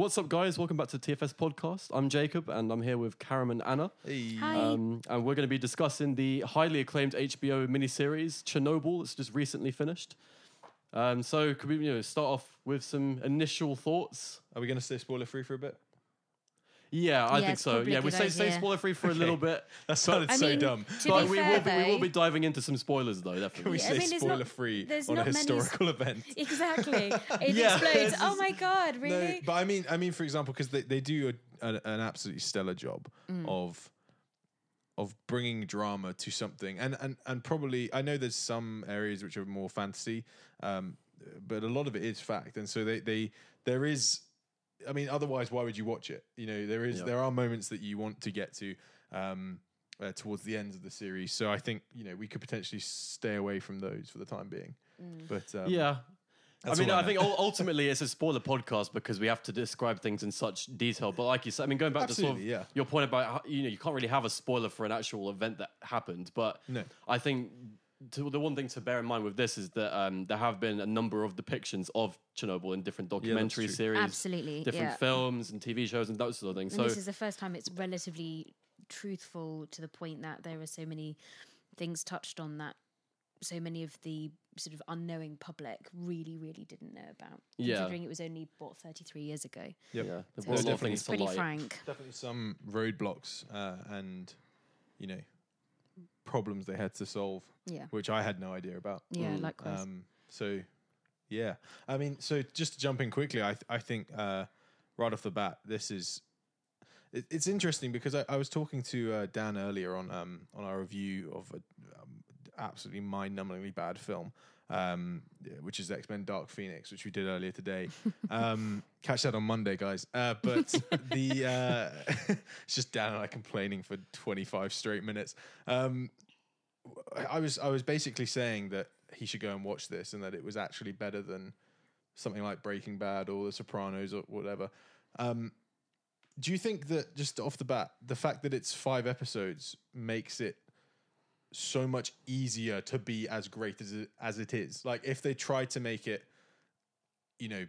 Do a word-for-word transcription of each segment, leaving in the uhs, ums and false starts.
What's up, guys? Welcome back to the T F S Podcast. I'm Jacob, and I'm here with Karim and Anna. Hey. Hi. Um, and we're going to be discussing the highly acclaimed H B O miniseries, Chernobyl. It's just recently finished. Um, so could we you know, start off with some initial thoughts? Are we going to stay spoiler-free for a bit? Yeah, I yeah, think so. Yeah, we say, say spoiler-free for okay. a little bit. That sounded but, so I mean, dumb. But we, fair, will be, we will be diving into some spoilers, though, definitely. Can we yeah, say I mean, spoiler-free on a historical many... event? Exactly. It yeah, explodes. Oh, my God, really? No, but I mean, I mean, for example, because they, they do a, a, an absolutely stellar job mm. of of bringing drama to something. And, and, and probably, I know there's some areas which are more fantasy, um, but a lot of it is fact. And so they, they there is... I mean, otherwise, why would you watch it? You know, there is yeah. there are moments that you want to get to um, uh, towards the end of the series. So I think, you know, we could potentially stay away from those for the time being. Mm. But um, yeah, I mean, I, I think ultimately it's a spoiler podcast because we have to describe things in such detail. But like you said, I mean, going back Absolutely, to sort of yeah. your point about, you know, you can't really have a spoiler for an actual event that happened. But no. I think to, the one thing to bear in mind with this is that um, there have been a number of depictions of Chernobyl in different documentary yeah, series, absolutely, different yeah. films and T V shows and those sort of things. And so this is the first time it's relatively truthful to the point that there are so many things touched on that so many of the sort of unknowing public really, really didn't know about. Yeah. Considering it was only bought thirty-three years ago. Yep. Yeah, there so was a lot of things to light. Frank. Definitely some roadblocks uh, and, you know, problems they had to solve, yeah. which I had no idea about. Yeah, mm. likewise. Um, so, yeah. I mean, so just to jump in quickly, I th- I think uh, right off the bat, this is... It, it's interesting because I, I was talking to uh, Dan earlier on um, on our review of an um, absolutely mind-numbingly bad film, um, which is X-Men Dark Phoenix, which we did earlier today. Um, catch that on Monday, guys. Uh, but the uh, it's just Dan and I complaining for twenty-five straight minutes. Um, I was I was basically saying that he should go and watch this and that it was actually better than something like Breaking Bad or The Sopranos or whatever. Um, do you think that just off the bat, the fact that it's five episodes makes it so much easier to be as great as it, as it is? Like if they tried to make it, you know,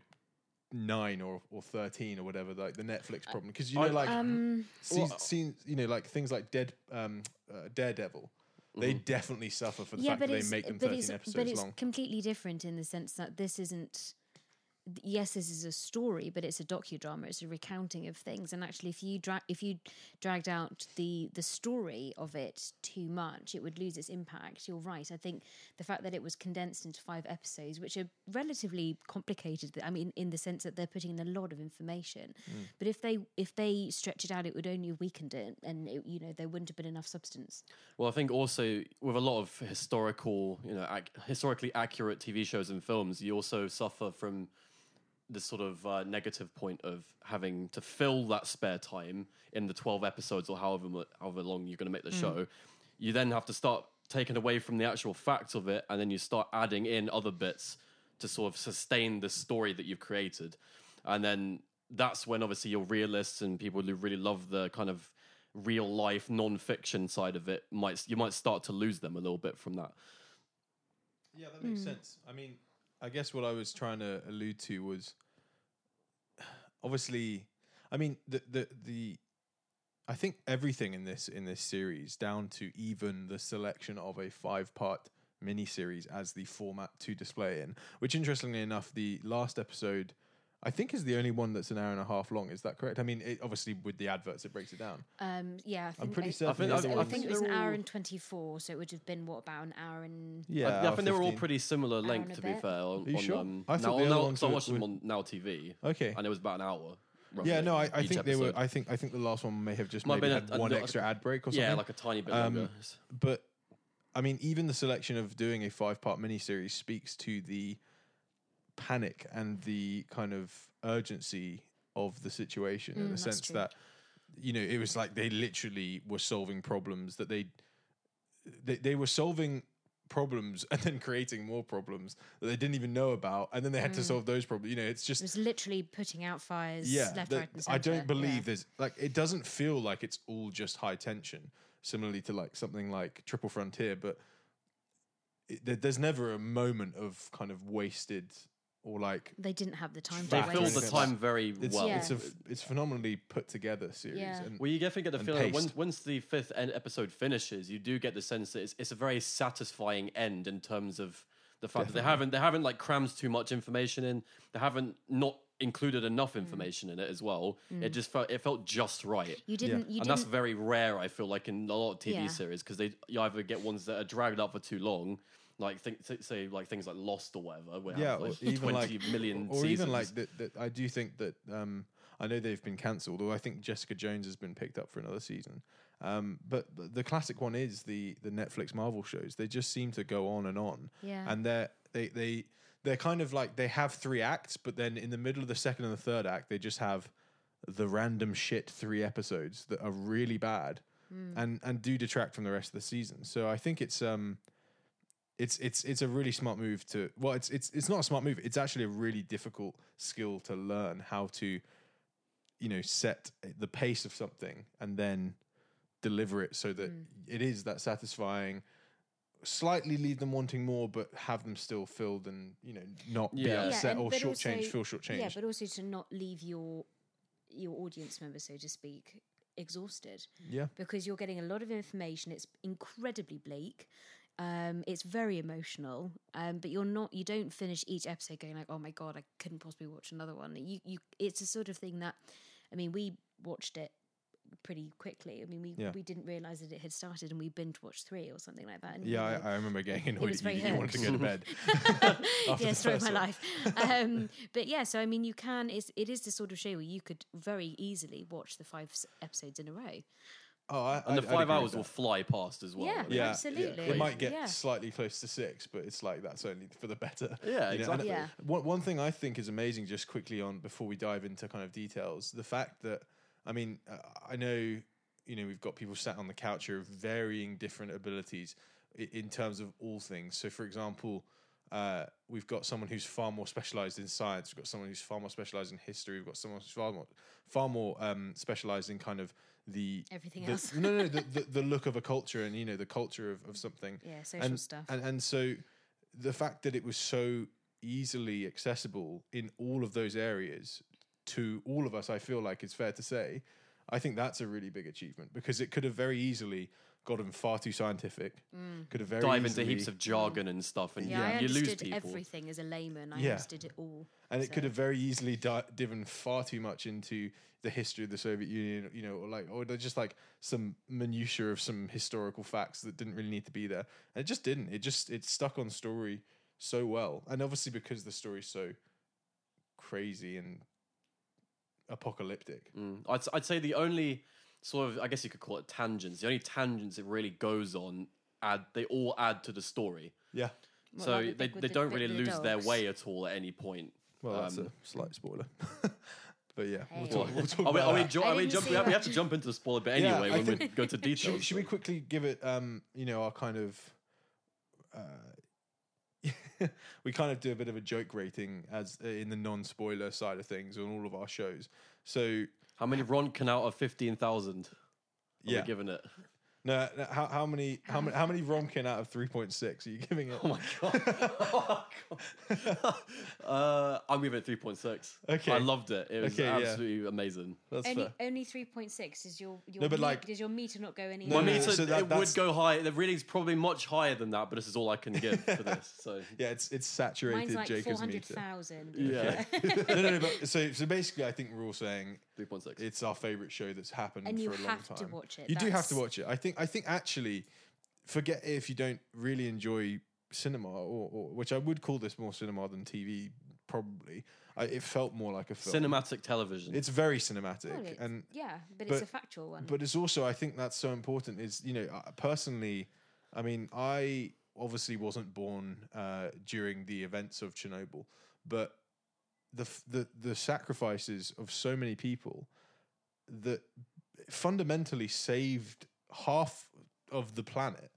nine or, or thirteen or whatever, like the Netflix problem, because you know, like um, scenes, scenes, you know, like things like Dead um, uh, Daredevil. They mm. definitely suffer for the yeah, fact that they make them thirteen episodes long. But it's long. completely different in the sense that this isn't... Yes, this is a story, but it's a docudrama. It's a recounting of things. And actually, if you dra- if you dragged out the the story of it too much, it would lose its impact. You're right. I think the fact that it was condensed into five episodes, which are relatively complicated. I mean, in the sense that they're putting in a lot of information. Mm. But if they if they stretch it out, it would only have weakened it, and it, you know, there wouldn't have been enough substance. Well, I think also with a lot of historical, you know, ac- historically accurate T V shows and films, you also suffer from this sort of uh, negative point of having to fill that spare time in the twelve episodes or however however long you're going to make the mm. show. You then have to start taking away from the actual facts of it, and then you start adding in other bits to sort of sustain the story that you've created. And then that's when obviously your realists and people who really love the kind of real life non-fiction side of it might you might start to lose them a little bit from that. Yeah, that makes mm. sense. I mean, I guess what I was trying to allude to was obviously, I mean, the, the, the, I think everything in this, in this series, down to even the selection of a five part miniseries as the format to display in, which interestingly enough, the last episode, I think, is the only one that's an hour and a half long. Is that correct? I mean, it, obviously with the adverts, it breaks it down. Um, yeah, I think I'm pretty I, certain. I think, I think it was an hour and twenty-four, so it would have been what about an hour and? Yeah, I, yeah, I think they were all pretty similar length. To be fair, on, Are you on, sure? Um, I thought now, now, ones I watched would... them on Now T V. Okay, and it was about an hour. Roughly, yeah, no, I, I think episode. they were. I think I think the last one may have just Might maybe had a, one a, extra a, ad break or something. Yeah, like a tiny bit um, longer. But I mean, even the selection of doing a five-part miniseries speaks to the panic and the kind of urgency of the situation, mm, in the sense true. that, you know, it was like they literally were solving problems that they, they they were solving problems and then creating more problems that they didn't even know about, and then they had mm. to solve those problems. You know, it's just, it was literally putting out fires yeah, left, the, right and center. I don't believe yeah. there's, like, it doesn't feel like it's all just high tension, similarly to like something like Triple Frontier, but it, there's never a moment of kind of wasted or like they didn't have the time. They filled the time very it's, well. Yeah. It's a it's phenomenally put together series. Yeah. And, well, you definitely get the feeling once once the fifth episode finishes, you do get the sense that it's, it's a very satisfying end in terms of the fact definitely. that they haven't they haven't like crammed too much information in. They haven't not included enough information mm. in it as well. Mm. It just felt it felt just right. You didn't, yeah. you and didn't, that's very rare. I feel like in a lot of T V yeah. series because they you either get ones that are dragged up for too long. Like think, say like things like Lost or whatever. Where yeah, like or even like million or, or even like that. That I do think that um, I know they've been cancelled. Or I think Jessica Jones has been picked up for another season. Um, but, but the classic one is the the Netflix Marvel shows. They just seem to go on and on. Yeah, and they're they they they're kind of like they have three acts, but then in the middle of the second and the third act, they just have the random shit three episodes that are really bad mm. and and do detract from the rest of the season. So I think it's um. It's it's it's a really smart move to well it's it's it's not a smart move. It's actually a really difficult skill to learn how to, you know, set the pace of something and then deliver it so that mm. it is that satisfying. Slightly leave them wanting more, but have them still filled and you know not yeah. be upset yeah, or shortchanged. Feel shortchanged. Yeah, but also to not leave your your audience member, so to speak, exhausted. Yeah, because you're getting a lot of information. It's incredibly bleak. Um, it's very emotional, um, but you're not. You don't finish each episode going like, "Oh my god, I couldn't possibly watch another one." You, you. It's a sort of thing that, I mean, we watched it pretty quickly. I mean, we, yeah. we didn't realise that it had started, and we binge watched three or something like that. And yeah, you know, I, I remember getting annoyed at you, you wanted to go to bed. Yeah, story of my life. Um, but yeah, so I mean, you can. It's, it is the sort of show where you could very easily watch the five episodes in a row. Oh, I, and the I, five I'd hours will fly past as well. Yeah, yeah. absolutely. Yeah. It might get yeah. slightly close to six, but it's like that's only for the better. Yeah, you exactly. Yeah. One, one thing I think is amazing, just quickly on before we dive into kind of details, the fact that, I mean, uh, I know, you know, we've got people sat on the couch who have varying different abilities in, in terms of all things. So, for example, uh, we've got someone who's far more specialised in science. We've got someone who's far more specialised in history. We've got someone who's far more, far more um, specialised in kind of the everything the, else no no the, the, the look of a culture and you know the culture of, of something yeah social and, stuff and, and so the fact that it was so easily accessible in all of those areas to all of us, I feel like it's fair to say I think that's a really big achievement because it could have very easily gotten far too scientific mm. could have very dive easily into heaps of jargon and stuff and yeah, yeah. I you lose people everything as a layman I yeah. understood it all and so. It could have very easily di- diven far too much into the history of the Soviet Union, you know, or like, or just like some minutiae of some historical facts that didn't really need to be there. And it just didn't. It just, it stuck on story so well. And obviously because the story's so crazy and apocalyptic. Mm. I'd, I'd say the only sort of, I guess you could call it tangents, the only tangents it really goes on, add they all add to the story. Yeah. What, so like they, they, they don't the, really the lose dogs. Their way at all at any point. Well, um, that's a slight spoiler. But yeah, hey. we'll talk, we'll talk are we, about are we, ju- are we, jump- we, have, we have to jump into the spoiler bit anyway yeah, when think, we go to details. Should, should we quickly give it, um, you know, our kind of... Uh, we kind of do a bit of a joke rating as uh, in the non-spoiler side of things on all of our shows. So... How many Ronkin out of fifteen thousand are yeah. we giving it? No, no how, how many how many how many Romkin out of three point six are you giving it? Oh my god! Oh my god. uh, I'm giving it three point six. Okay, I loved it. It was okay, absolutely yeah. amazing. That's only fair. Only three point six is your your no, but meat, like, does your meter not go anywhere? My no, meter so that, it would go high. The reading's probably much higher than that, but this is all I can give for this. So yeah, it's it's saturated. Mine's like Jacob's four hundred thousand. Yeah. no, no, no. But so so basically, I think we're all saying three point six. It's our favourite show that's happened and for a long time. You have to watch it. You that's... do have to watch it. I think. I think actually, forget if you don't really enjoy cinema, or, or which I would call this more cinema than T V. Probably, I, it felt more like a film. Cinematic television. It's very cinematic, well, it's, and yeah, but, but it's a factual one. But it's also, I think that's so important. Is you know, uh, personally, I mean, I obviously wasn't born uh, during the events of Chernobyl, but the f- the the sacrifices of so many people that fundamentally saved half of the planet.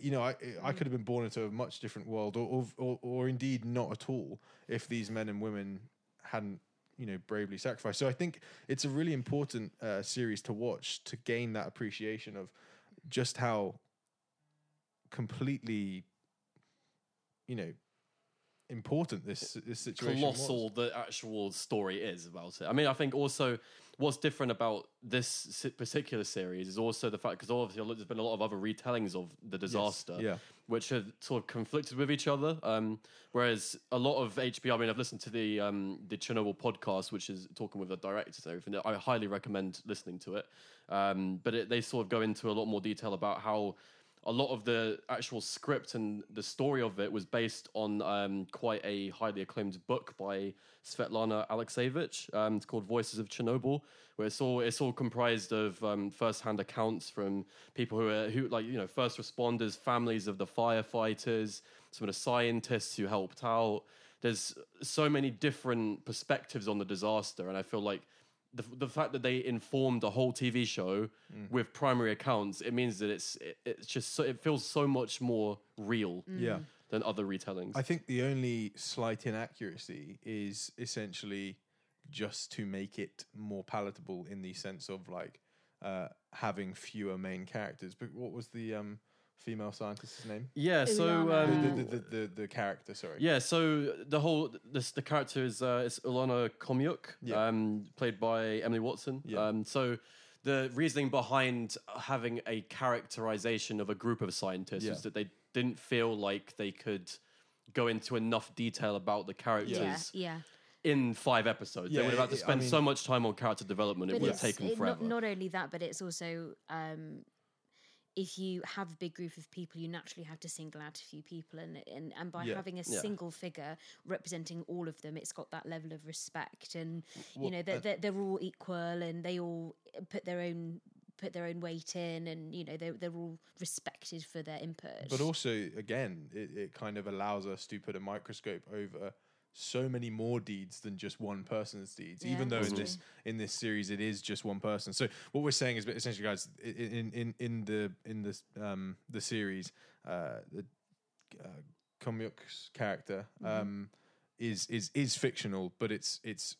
You know, I I could have been born into a much different world, or or, or indeed not at all, if these men and women hadn't, you know, bravely sacrificed. So I think it's a really important uh, series to watch to gain that appreciation of just how completely, you know, important this this situation colossal was. The actual story is about it. I mean, I think also what's different about this particular series is also the fact, because obviously there's been a lot of other retellings of the disaster, yes. yeah. which have sort of conflicted with each other. Um, whereas a lot of H B O, I mean, I've listened to the um, the Chernobyl podcast, which is talking with the directors and everything. I highly recommend listening to it. Um, but it, they sort of go into a lot more detail about how a lot of the actual script and the story of it was based on um, quite a highly acclaimed book by Svetlana Alexievich. Um, it's called Voices of Chernobyl, where it's all it's all comprised of um, first-hand accounts from people who are who like you know first responders, families of the firefighters, some of the scientists who helped out. There's so many different perspectives on the disaster, and I feel like The, the fact that they informed a whole T V show mm. with primary accounts, it means that it's it, it's just so, it feels so much more real mm. yeah. than other retellings. I think the only slight inaccuracy is essentially just to make it more palatable in the sense of like uh, having fewer main characters. But what was the um, female scientist's name? Yeah, so um, the, the, the, the, the character, sorry. Yeah, so the whole this the character is uh, it's Ulana Khomyuk, yeah. um, played by Emily Watson. Yeah. Um, so the reasoning behind having a characterization of a group of scientists yeah. is that they didn't feel like they could go into enough detail about the characters. Yeah. yeah. In five episodes, yeah, they would have had to spend I mean, so much time on character development; it would have taken forever. Not, not only that, but it's also. Um, If you have a big group of people, you naturally have to single out a few people. And and, and by yeah. having a yeah. single figure representing all of them, it's got that level of respect. And, well, you know, they're, uh, they're, they're all equal and they all put their own put their own weight in. And, you know, they're, they're all respected for their input. But also, again, it, it kind of allows us to put a microscope over so many more deeds than just one person's deeds, yeah, even though in this in this series it is just one person. So what we're saying is essentially, guys, in in in the in this um the series, uh the uh, Khomyuk's character um mm-hmm. is is is fictional, but it's it's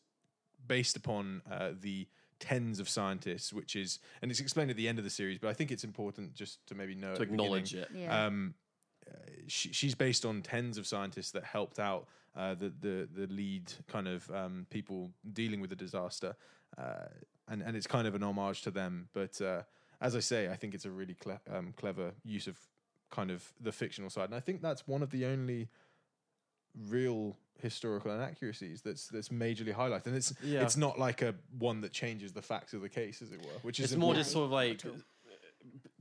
based upon uh, the tens of scientists, which is, and it's explained at the end of the series, but I think it's important just to maybe know to acknowledge it. Yeah. Um, She, she's based on tens of scientists that helped out uh, the, the the lead kind of um, people dealing with the disaster, uh, and and it's kind of an homage to them. But uh, as I say, I think it's a really cle- um, clever use of kind of the fictional side, and I think that's one of the only real historical inaccuracies that's that's majorly highlighted, and it's yeah. it's not like a one that changes the facts of the case, as it were. Which it's is more important. Just sort of like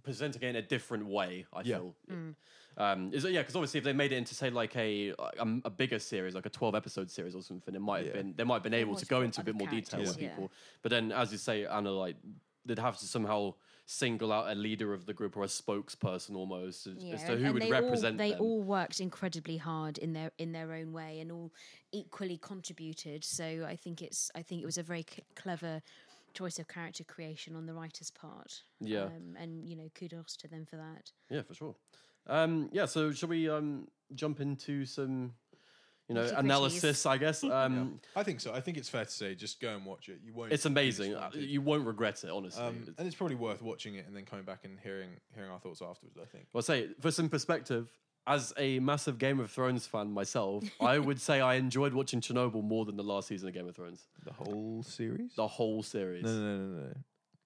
presenting it in a different way, I yeah. feel. Mm. Um, is it, yeah, because obviously if they made it into, say, like a a, a bigger series, like a twelve-episode series or something, it might have yeah. been, they might have been able to go into a bit more detail yeah. with people. Yeah. But then, as you say, Anna, like, they'd have to somehow single out a leader of the group or a spokesperson almost as, yeah, as to who and would they represent all, they them. They all worked incredibly hard in their in their own way and all equally contributed. So I think it's I think it was a very c- clever... choice of character creation on the writer's part, yeah, um, and you know, kudos to them for that. Yeah, for sure. Um, yeah, so shall we um, jump into some, you know, analysis? I guess. Um, yeah. I think so. I think it's fair to say, just go and watch it. You won't. It's amazing. You won't regret it, honestly. Um, and it's probably worth watching it and then coming back and hearing hearing our thoughts afterwards. I think. Well, say for some perspective. As a massive Game of Thrones fan myself, I would say I enjoyed watching Chernobyl more than the last season of Game of Thrones. The whole series? The whole series. No, no, no, no. no.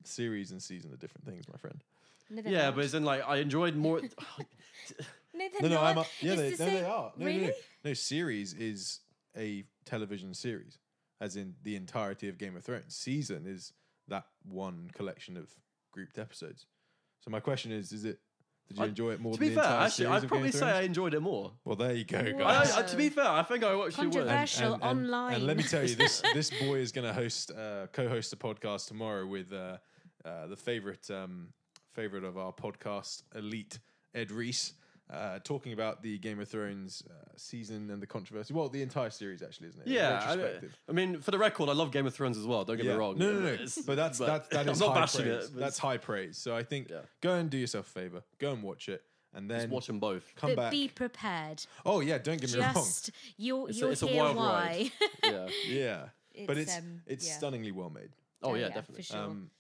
Series and season are different things, my friend. No, yeah, not. But as in, like, I enjoyed more... no, no, no, I'm a... yeah, they, the no, they are. No, really? No, no, no. No, series is a television series, as in the entirety of Game of Thrones. Season is that one collection of grouped episodes. So my question is, is it... Did you enjoy it more than the entire series? To be fair, actually, I'd probably say I enjoyed it more. Well, there you go, guys. I, I, to be fair, I think I actually would. Controversial and, and, and, online. And let me tell you, this this boy is going to host uh, co-host a podcast tomorrow with uh, uh, the favorite um, favorite of our podcast elite, Ed Reese, uh, talking about the Game of Thrones uh, season and the controversy. Well, the entire series, actually, isn't it? Yeah, I, I mean, for the record, I love Game of Thrones as well. Don't get yeah. me wrong. No, no, no. But that's but that, that is high praise. It, that's high praise. So I think yeah. go and do yourself a favor. Go and watch it, and then just watch them both. Come but back. Be prepared. Oh yeah, don't get me just, wrong. You'll it's you'll a, it's hear a wild why. Ride. yeah, yeah. It's, but it's um, it's yeah. stunningly well made. Oh, oh yeah, yeah, definitely. For sure. Um,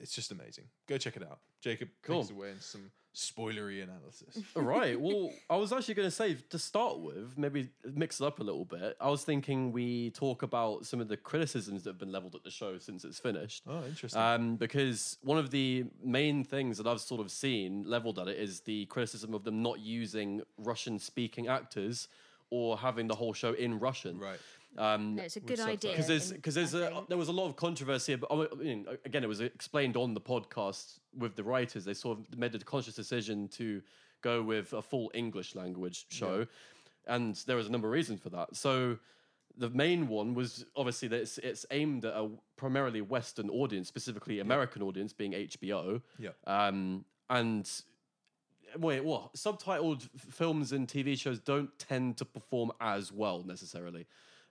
it's just amazing. Go check it out, Jacob. Cool. Takes away in some. spoilery analysis. All right. Well, I was actually going to say, to start with, maybe mix it up a little bit. I was thinking we talk about some of the criticisms that have been leveled at the show since it's finished. Oh, interesting. Um, because one of the main things that I've sort of seen leveled at it is the criticism of them not using Russian-speaking actors or having the whole show in Russian. Right. Um, no, it's a good idea. Because there's, cause there's a, there was a lot of controversy. But I mean, again, it was explained on the podcast with the writers. They sort of made a conscious decision to go with a full English language show. Yeah. And there was a number of reasons for that. So the main one was obviously that it's, it's aimed at a primarily Western audience, specifically American yeah. audience, being H B O. Yeah. Um, and... Wait, what? Subtitled films and T V shows don't tend to perform as well necessarily,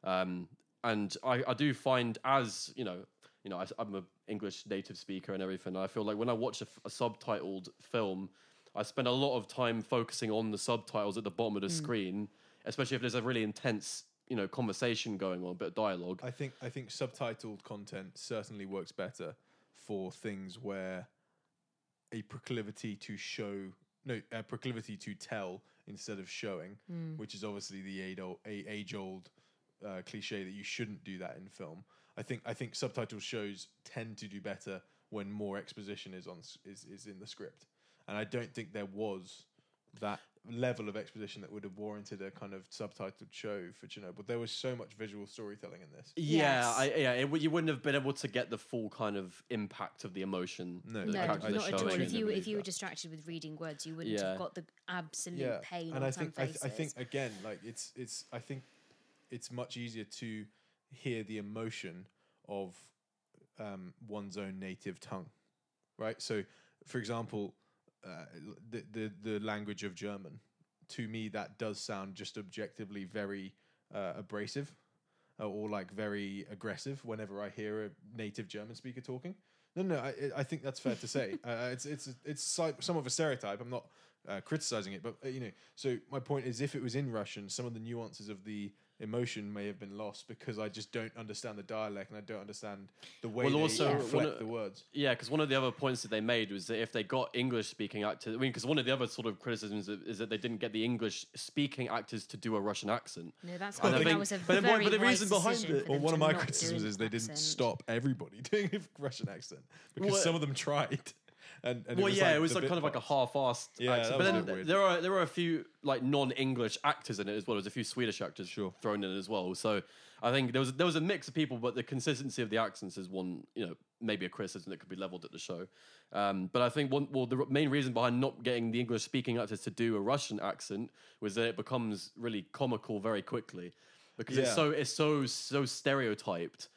um, and I, I do find, as you know, you know, I, I'm an English native speaker and everything. And I feel like when I watch a, a subtitled film, I spend a lot of time focusing on the subtitles at the bottom of the mm. screen, especially if there's a really intense, you know, conversation going on, a bit of dialogue. I think I think subtitled content certainly works better for things where a proclivity to show. No, uh, proclivity to tell instead of showing, mm. which is obviously the age-old, age-old uh, cliche that you shouldn't do that in film. I think I think subtitle shows tend to do better when more exposition is on is, is in the script, and I don't think there was that level of exposition that would have warranted a kind of subtitled show for Chernobyl. But there was so much visual storytelling in this. Yeah, yes. I, yeah. It, you wouldn't have been able to get the full kind of impact of the emotion. No, no, not at all. If you if you were distracted with reading words, you wouldn't yeah. have got the absolute yeah. pain. And I think I, th- I think again, like it's it's I think it's much easier to hear the emotion of um, one's own native tongue, right? So, for example. Uh, the, the the language of German, to me that does sound just objectively very uh, abrasive uh, or like very aggressive whenever I hear a native German speaker talking. No, no, I, I think that's fair to say. Uh, it's it's it's some of a stereotype. I'm not uh, criticizing it, but uh, you know. So my point is, if it was in Russian, some of the nuances of the emotion may have been lost because I just don't understand the dialect and I don't understand the way well, they also, reflect of, the words. Yeah, because one of the other points that they made was that if they got English-speaking actors... I mean, because one of the other sort of criticisms is that they didn't get the English-speaking actors to do a Russian accent. No, that's I think, that was a but very But the reason behind it... Well, one of my criticisms is they didn't accent. stop everybody doing a Russian accent because well, some of them tried... And, and well, it yeah, like it was like kind of like a half-assed yeah, accent. But then weird. there are there are a few like non-English actors in it as well. There's a few Swedish actors sure. thrown in as well. So I think there was there was a mix of people, but the consistency of the accents is one, you know, maybe a criticism that could be leveled at the show. Um, but I think one, well, the main reason behind not getting the English-speaking actors to do a Russian accent was that it becomes really comical very quickly because yeah. it's so it's so so stereotyped.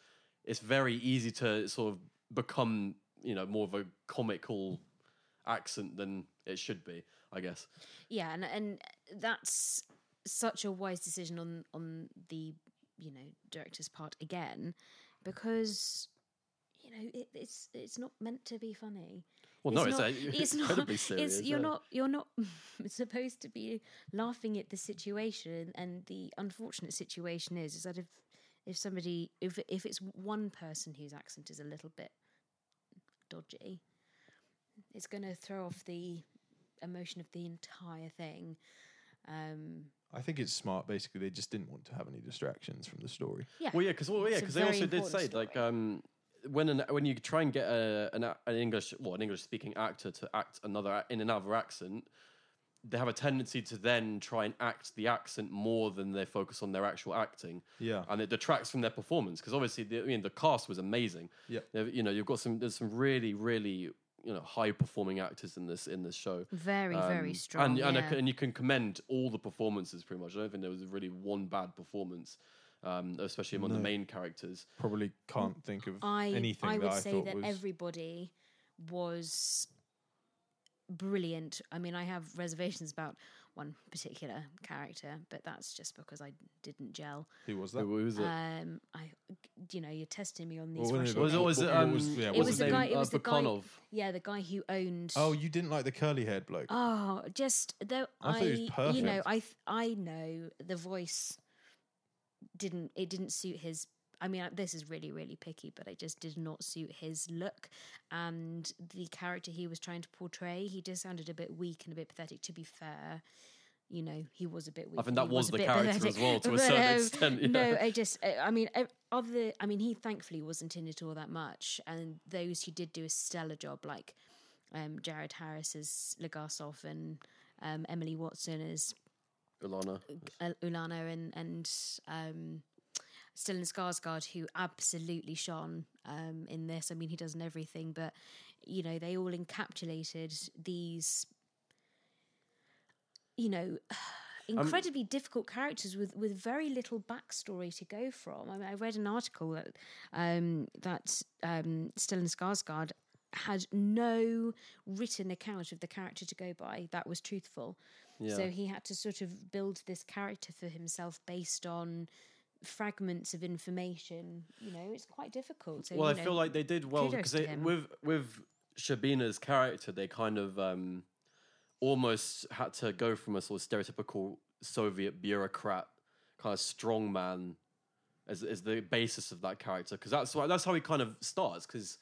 It's very easy to sort of become, you know, more of a comical accent than it should be, I guess. Yeah, and and that's such a wise decision on on the, you know, director's part again, because, you know, it, it's it's not meant to be funny. Well, no, it's not. It's, a, it's incredibly not, serious. It's, you're yeah. not. You're not supposed to be laughing at the situation, and the unfortunate situation is is that if if somebody if if it's one person whose accent is a little bit dodgy, it's going to throw off the emotion of the entire thing. Um, I think it's smart. Basically, they just didn't want to have any distractions from the story. Yeah. Well, yeah, because well, yeah, because they also did say story. like um, when an, when you try and get a, an, an English well an English speaking actor to act another in another accent, they have a tendency to then try and act the accent more than they focus on their actual acting. Yeah. And it detracts from their performance because obviously the, I mean, the cast was amazing. Yeah. You know, you've got some, there's some really, really, you know, high performing actors in this, in this show. Very, um, very strong. And, yeah. and, I, and you can commend all the performances pretty much. I don't think there was really one bad performance, um, especially among no. the main characters. Probably can't think of I, anything I that I thought was... I would say that everybody was... brilliant. I mean, I have reservations about one particular character, but that's just because I didn't gel. Who was that? Who was it? Um, I, you know, you're testing me on these. Well, was it? Was it? Um, was, yeah, it was the guy. It was uh, the Bakanov. guy. Yeah, the guy who owned. Oh, you didn't like the curly-haired bloke. Oh, just though. I, I thought it was perfect. You know, I I know the voice didn't. It didn't suit his I mean, this is really, really picky, but it just did not suit his look. And the character he was trying to portray, he just sounded a bit weak and a bit pathetic, to be fair. You know, he was a bit weak. I think that was, was the character pathetic. as well, to but, a certain um, extent. Yeah. No, I just, I mean, of the, I mean, he thankfully wasn't in it all that much. And those who did do a stellar job, like um, Jared Harris as Legasov and um, Emily Watson as Ulana. Uh, Ulana and, and um, Stellan Skarsgård, who absolutely shone um, in this. I mean, he does in everything, but, you know, they all encapsulated these... you know, incredibly um, difficult characters with, with very little backstory to go from. I mean, I read an article that um, that um, Stellan Skarsgård had no written account of the character to go by that was truthful. Yeah. So he had to sort of build this character for himself based on fragments of information. You know, it's quite difficult. So, well, I know, feel like they did well because with with Shcherbina's character, they kind of... Um, almost had to go from a sort of stereotypical Soviet bureaucrat kind of strongman as as the basis of that character, because that's that's how he kind of starts. Because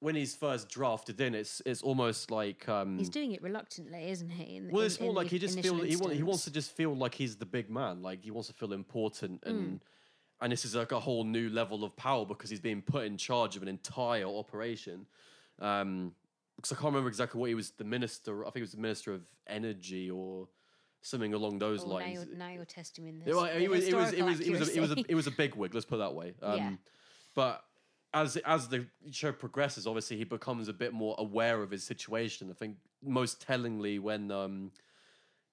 when he's first drafted in, it's it's almost like um, he's doing it reluctantly, isn't he? In, well, in, it's more in, like he just feels he wants he wants to just feel like he's the big man, like he wants to feel important, and mm. and this is like a whole new level of power because he's being put in charge of an entire operation. Um, Because I can't remember exactly what he was, the minister, I think it was the minister of energy or something along those oh, lines. Now you're, now you're testing me in this. It, well, it, was, it, was, it, was, it, was a, it, was a, it was a big wig, let's put it that way. Um, yeah. But as as the show progresses, obviously he becomes a bit more aware of his situation. I think most tellingly when um,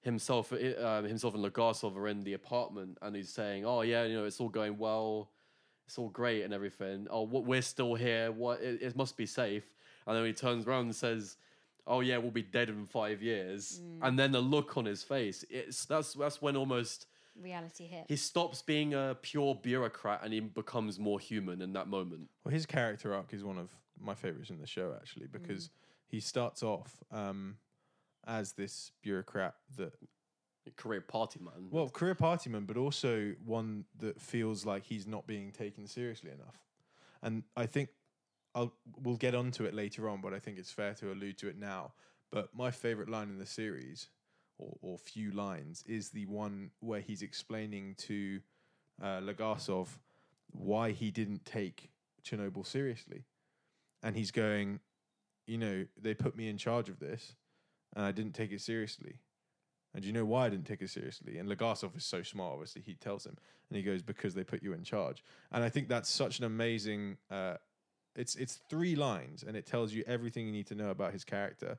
himself uh, himself and Legasov are in the apartment and he's saying, oh yeah, you know, it's all going well, it's all great and everything. Oh, what, we're still here, What it, it must be safe. And then he turns around and says, "Oh yeah, we'll be dead in five years." Mm. And then the look on his face—it's that's that's when almost reality hit. He stops being a pure bureaucrat and he becomes more human in that moment. Well, his character arc is one of my favorites in the show, actually, because mm. he starts off um, as this bureaucrat that career party man. Well, career party man, but also one that feels like he's not being taken seriously enough, and I think. I'll, we'll get onto it later on, but I think it's fair to allude to it now. But my favourite line in the series, or, or few lines, is the one where he's explaining to uh, Legasov why he didn't take Chernobyl seriously. And he's going, you know, they put me in charge of this, and I didn't take it seriously. And do you know why I didn't take it seriously? And Legasov is so smart, obviously, he tells him. And he goes, because they put you in charge. And I think that's such an amazing... Uh, It's it's three lines and it tells you everything you need to know about his character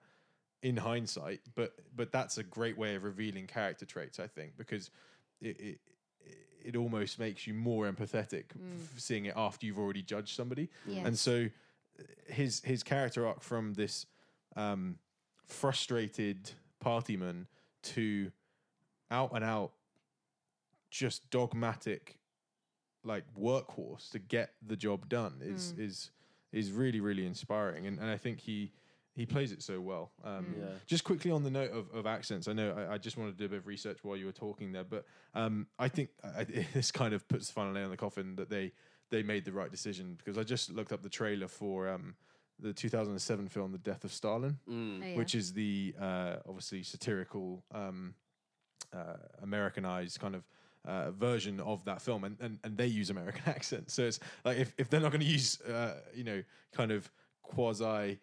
in hindsight, but but that's a great way of revealing character traits, I think, because it it, it almost makes you more empathetic mm. seeing it after you've already judged somebody. Yeah. And so his his character arc from this um, frustrated partyman to out and out just dogmatic like workhorse to get the job done is mm. is is really, really inspiring. And, and I think he he plays it so well. Um, yeah. Just quickly on the note of, of accents, I know I, I just wanted to do a bit of research while you were talking there, but um, I think I, this kind of puts the final nail in the coffin that they, they made the right decision, because I just looked up the trailer for um, the two thousand seven film, The Death of Stalin, mm. oh, yeah. which is the uh, obviously satirical, um, uh, Americanized kind of Uh, version of that film, and, and, and they use American accents. So it's like if, if they're not going to use uh, you know kind of quasi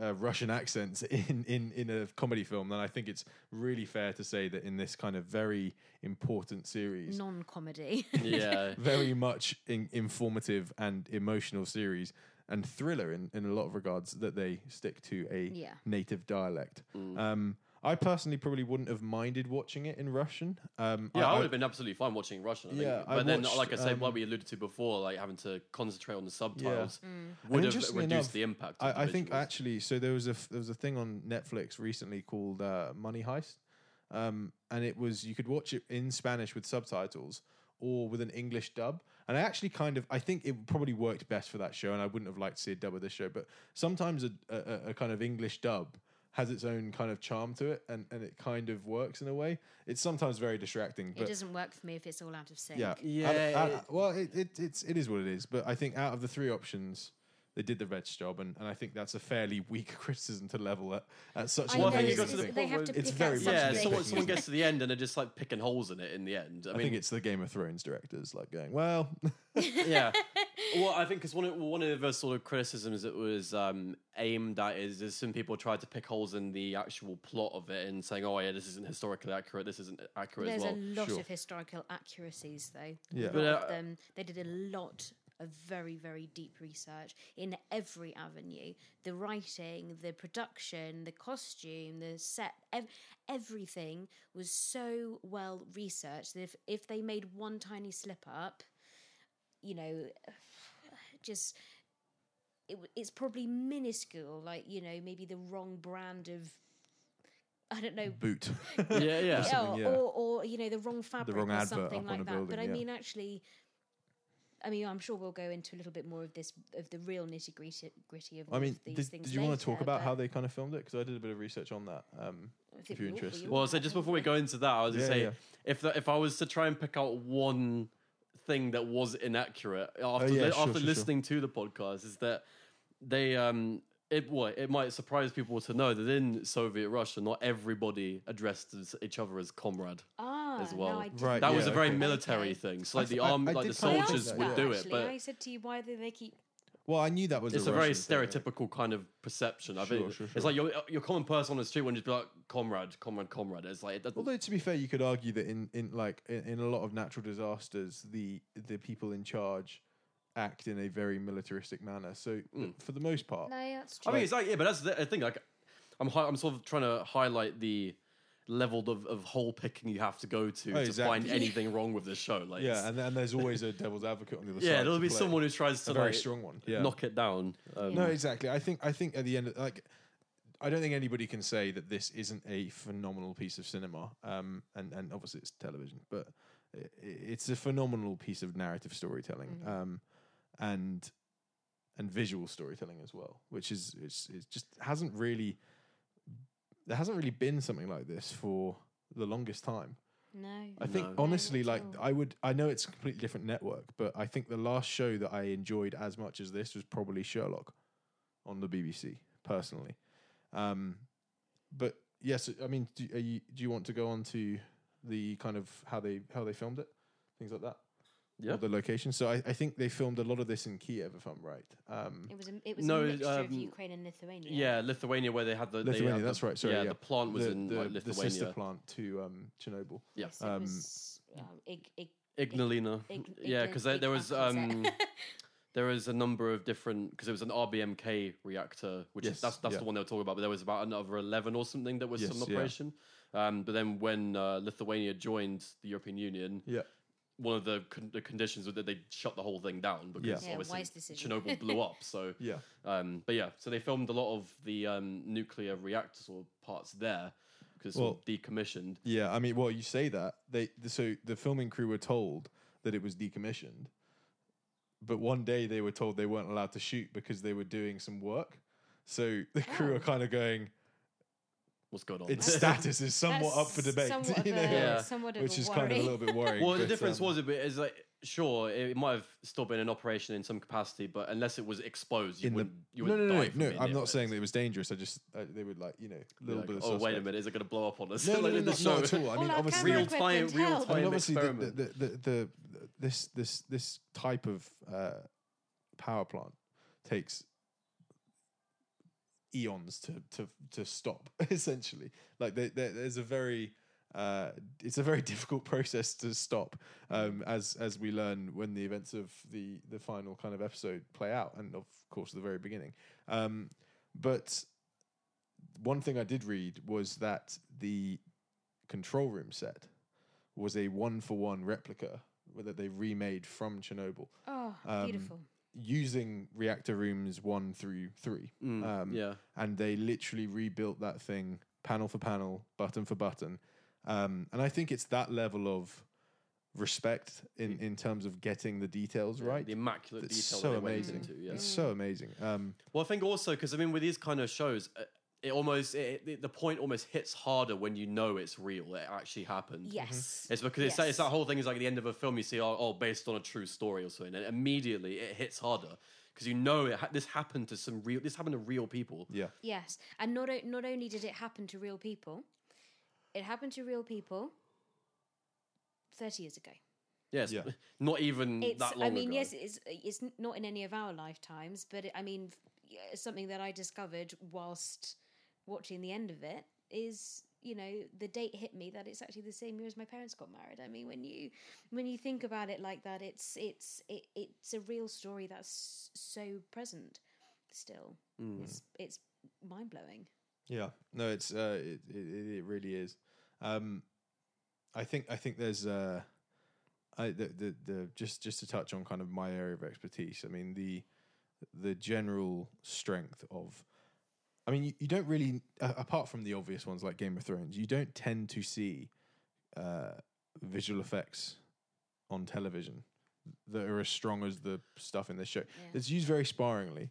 uh, Russian accents in, in in a comedy film, then I think it's really fair to say that in this kind of very important series, non-comedy, yeah, very much in, informative and emotional series and thriller in, in a lot of regards, that they stick to a yeah. native dialect. Mm. Um, I personally probably wouldn't have minded watching it in Russian. Um, yeah, I, I would have been absolutely fine watching Russian. I yeah, think. But I then, watched, like I said, um, what we alluded to before, like having to concentrate on the subtitles yeah. mm. would and have reduced enough, the impact. I, I think actually, so there was a there was a thing on Netflix recently called uh, Money Heist, um, and it was you could watch it in Spanish with subtitles or with an English dub. And I actually kind of I think it probably worked best for that show, and I wouldn't have liked to see a dub of this show. But sometimes a, a, a kind of English dub has its own kind of charm to it, and, and it kind of works in a way. It's sometimes very distracting. But it doesn't work for me if it's all out of sync. Yeah, yeah. Out, it, out, out, well, it, it it's it is what it is. But I think out of the three options, they did the best job, and, and I think that's a fairly weak criticism to level at, at such a well, point. It's, the they have to it's pick very much yeah. Someone, someone gets to the end and they're just like picking holes in it in the end. I, I mean, think it's the Game of Thrones directors like going, well, yeah. Well, I think because one of, one of the sort of criticisms that was um, aimed at is, is some people tried to pick holes in the actual plot of it and saying, oh yeah, this isn't historically accurate, this isn't accurate. There's as well. There's a lot sure. of historical accuracies though. Yeah, but, uh, them, they did a lot. A very, very deep research in every avenue. The writing, the production, the costume, the set, ev- everything was so well researched that if, if they made one tiny slip up, you know, just, it, it's probably minuscule, like, you know, maybe the wrong brand of, I don't know. Boot. yeah, yeah. Or, yeah. Or, or, you know, the wrong fabric the wrong or something like that. Building, but I yeah. mean, actually... I mean, I'm sure we'll go into a little bit more of this, of the real nitty gritty of, I mean, of these did, things. Did you later, want to talk about how they kind of filmed it? Because I did a bit of research on that. Um, if you're interested. Well, so just before we go into that, I was yeah, going to say yeah. if the, if I was to try and pick out one thing that was inaccurate after oh, yeah, li- sure, after sure, listening sure. to the podcast, is that they um it well, it might surprise people to know that in Soviet Russia, not everybody addressed each other as comrade. Ah. As well, no, I didn't. Right, that yeah, was a very okay. military okay. thing. So, like the arm, I, I like the soldiers would that, do actually. It. But I said to you, why do they keep? Well, I knew that was. It's a, a very stereotypical thing. Kind of perception. Sure, I think sure, sure. It's like your your common person on the street would just be like, comrade, comrade, comrade. It's like. It Although to be fair, you could argue that in in like in, in a lot of natural disasters, the the people in charge act in a very militaristic manner. So mm. for the most part, no, that's true. I mean, it's like yeah, but that's the thing. Like, I'm hi- I'm sort of trying to highlight the. Level of, of hole picking you have to go to oh, exactly. to find anything wrong with this show. Like yeah, and, and there's always a devil's advocate on the other yeah, side. Yeah, there'll be play. someone who tries to a very like, strong one. Yeah. knock it down. Um, no, exactly. I think I think at the end, of, like, I don't think anybody can say that this isn't a phenomenal piece of cinema. Um, and, and obviously it's television, but it, it's a phenomenal piece of narrative storytelling. Mm-hmm. Um, and and visual storytelling as well, which is it's it just hasn't really. There hasn't really been something like this for the longest time. No. I think, no. honestly, no, like, I would... I know it's a completely different network, but I think the last show that I enjoyed as much as this was probably Sherlock on the B B C, personally. Um, but, yes, I mean, do, are you, do you want to go on to the kind of... how they how they filmed it? Things like that? Yeah. Or the location? So I, I think they filmed a lot of this in Kiev, if I'm right. Um, it was a, it was no, a mixture um, of Ukraine and Lithuania. Yeah, Lithuania, where they had the... Lithuania, had the, that's right, sorry. Yeah, yeah. the plant was the, in the, like, Lithuania. The sister plant to um, Chernobyl. Yeah. Yes, um, it was... Um, ig, ig, Ignalina. Ig, ig, yeah, because there, there was... Um, there was a number of different... Because it was an R B M K reactor, which yes, is, that's, that's yeah. the one they were talking about, but there was about another eleven or something that was yes, some operation. Yeah. Um, but then when uh, Lithuania joined the European Union... Yeah. One of the con- the conditions was that they shut the whole thing down because yeah. obviously yeah, Chernobyl blew up. So yeah, um, but yeah, so they filmed a lot of the um, nuclear reactor sort of parts there because well, it's all decommissioned. Yeah, I mean, well, you say that they the, so the filming crew were told that it was decommissioned, but one day they were told they weren't allowed to shoot because they were doing some work. So the crew oh. are kind of going. What's going on? Its that's status is somewhat up for debate, somewhat you know, a, yeah. somewhat of which is worry. Kind of a little bit worrying. Well, the difference um, was a bit is like sure it might have still been an operation in some capacity, but unless it was exposed, you wouldn't. The, you no, would no, die no, no. I'm not it. saying that it was dangerous. I just I, they would like you know a little like, bit. Of oh suspect. Wait a minute, is it going to blow up on us? No, like, no, no, no, not at all. I mean, obviously real time, real time experiment. The, the, the, the, the this this this type of uh, power plant takes. Eons to to to stop essentially like they, they, there's a very uh it's a very difficult process to stop um as as we learn when the events of the the final kind of episode play out and of course the very beginning um but one thing I did read was that the control room set was a one for one replica that they remade from Chernobyl oh um, beautiful using reactor rooms one through three. Mm, um, yeah. And they literally rebuilt that thing panel for panel, button for button. Um, and I think it's that level of respect in, in terms of getting the details yeah, right. The immaculate That's detail. So that they amazing. Went into, yeah. It's so amazing. Um, well, I think also, because I mean, with these kind of shows, it almost it, it, the point almost hits harder when you know it's real. It actually happened. Yes, mm-hmm. It's because yes. it's, it's that whole thing is like at the end of a film you see oh, oh based on a true story or something, and immediately it hits harder. Because you know it ha- this happened to some real, this happened to real people. Yeah. Yes, and not o- not only did it happen to real people, it happened to real people thirty years ago. Yes, yeah. Not even it's, that long ago. I mean, ago. yes, it's it's not in any of our lifetimes, but it, I mean, it's something that I discovered whilst watching the end of it is, you know, the date hit me that it's actually the same year as my parents got married. I mean, when you when you think about it like that, it's it's it, it's a real story that's so present still. Mm. It's it's mind blowing. Yeah, no, it's uh, it, it it really is. Um, I think I think there's uh, I the, the the just just to touch on kind of my area of expertise. I mean the the general strength of. I mean, you, you don't really, uh, apart from the obvious ones like Game of Thrones, you don't tend to see uh, visual effects on television that are as strong as the stuff in this show. Yeah. It's used very sparingly.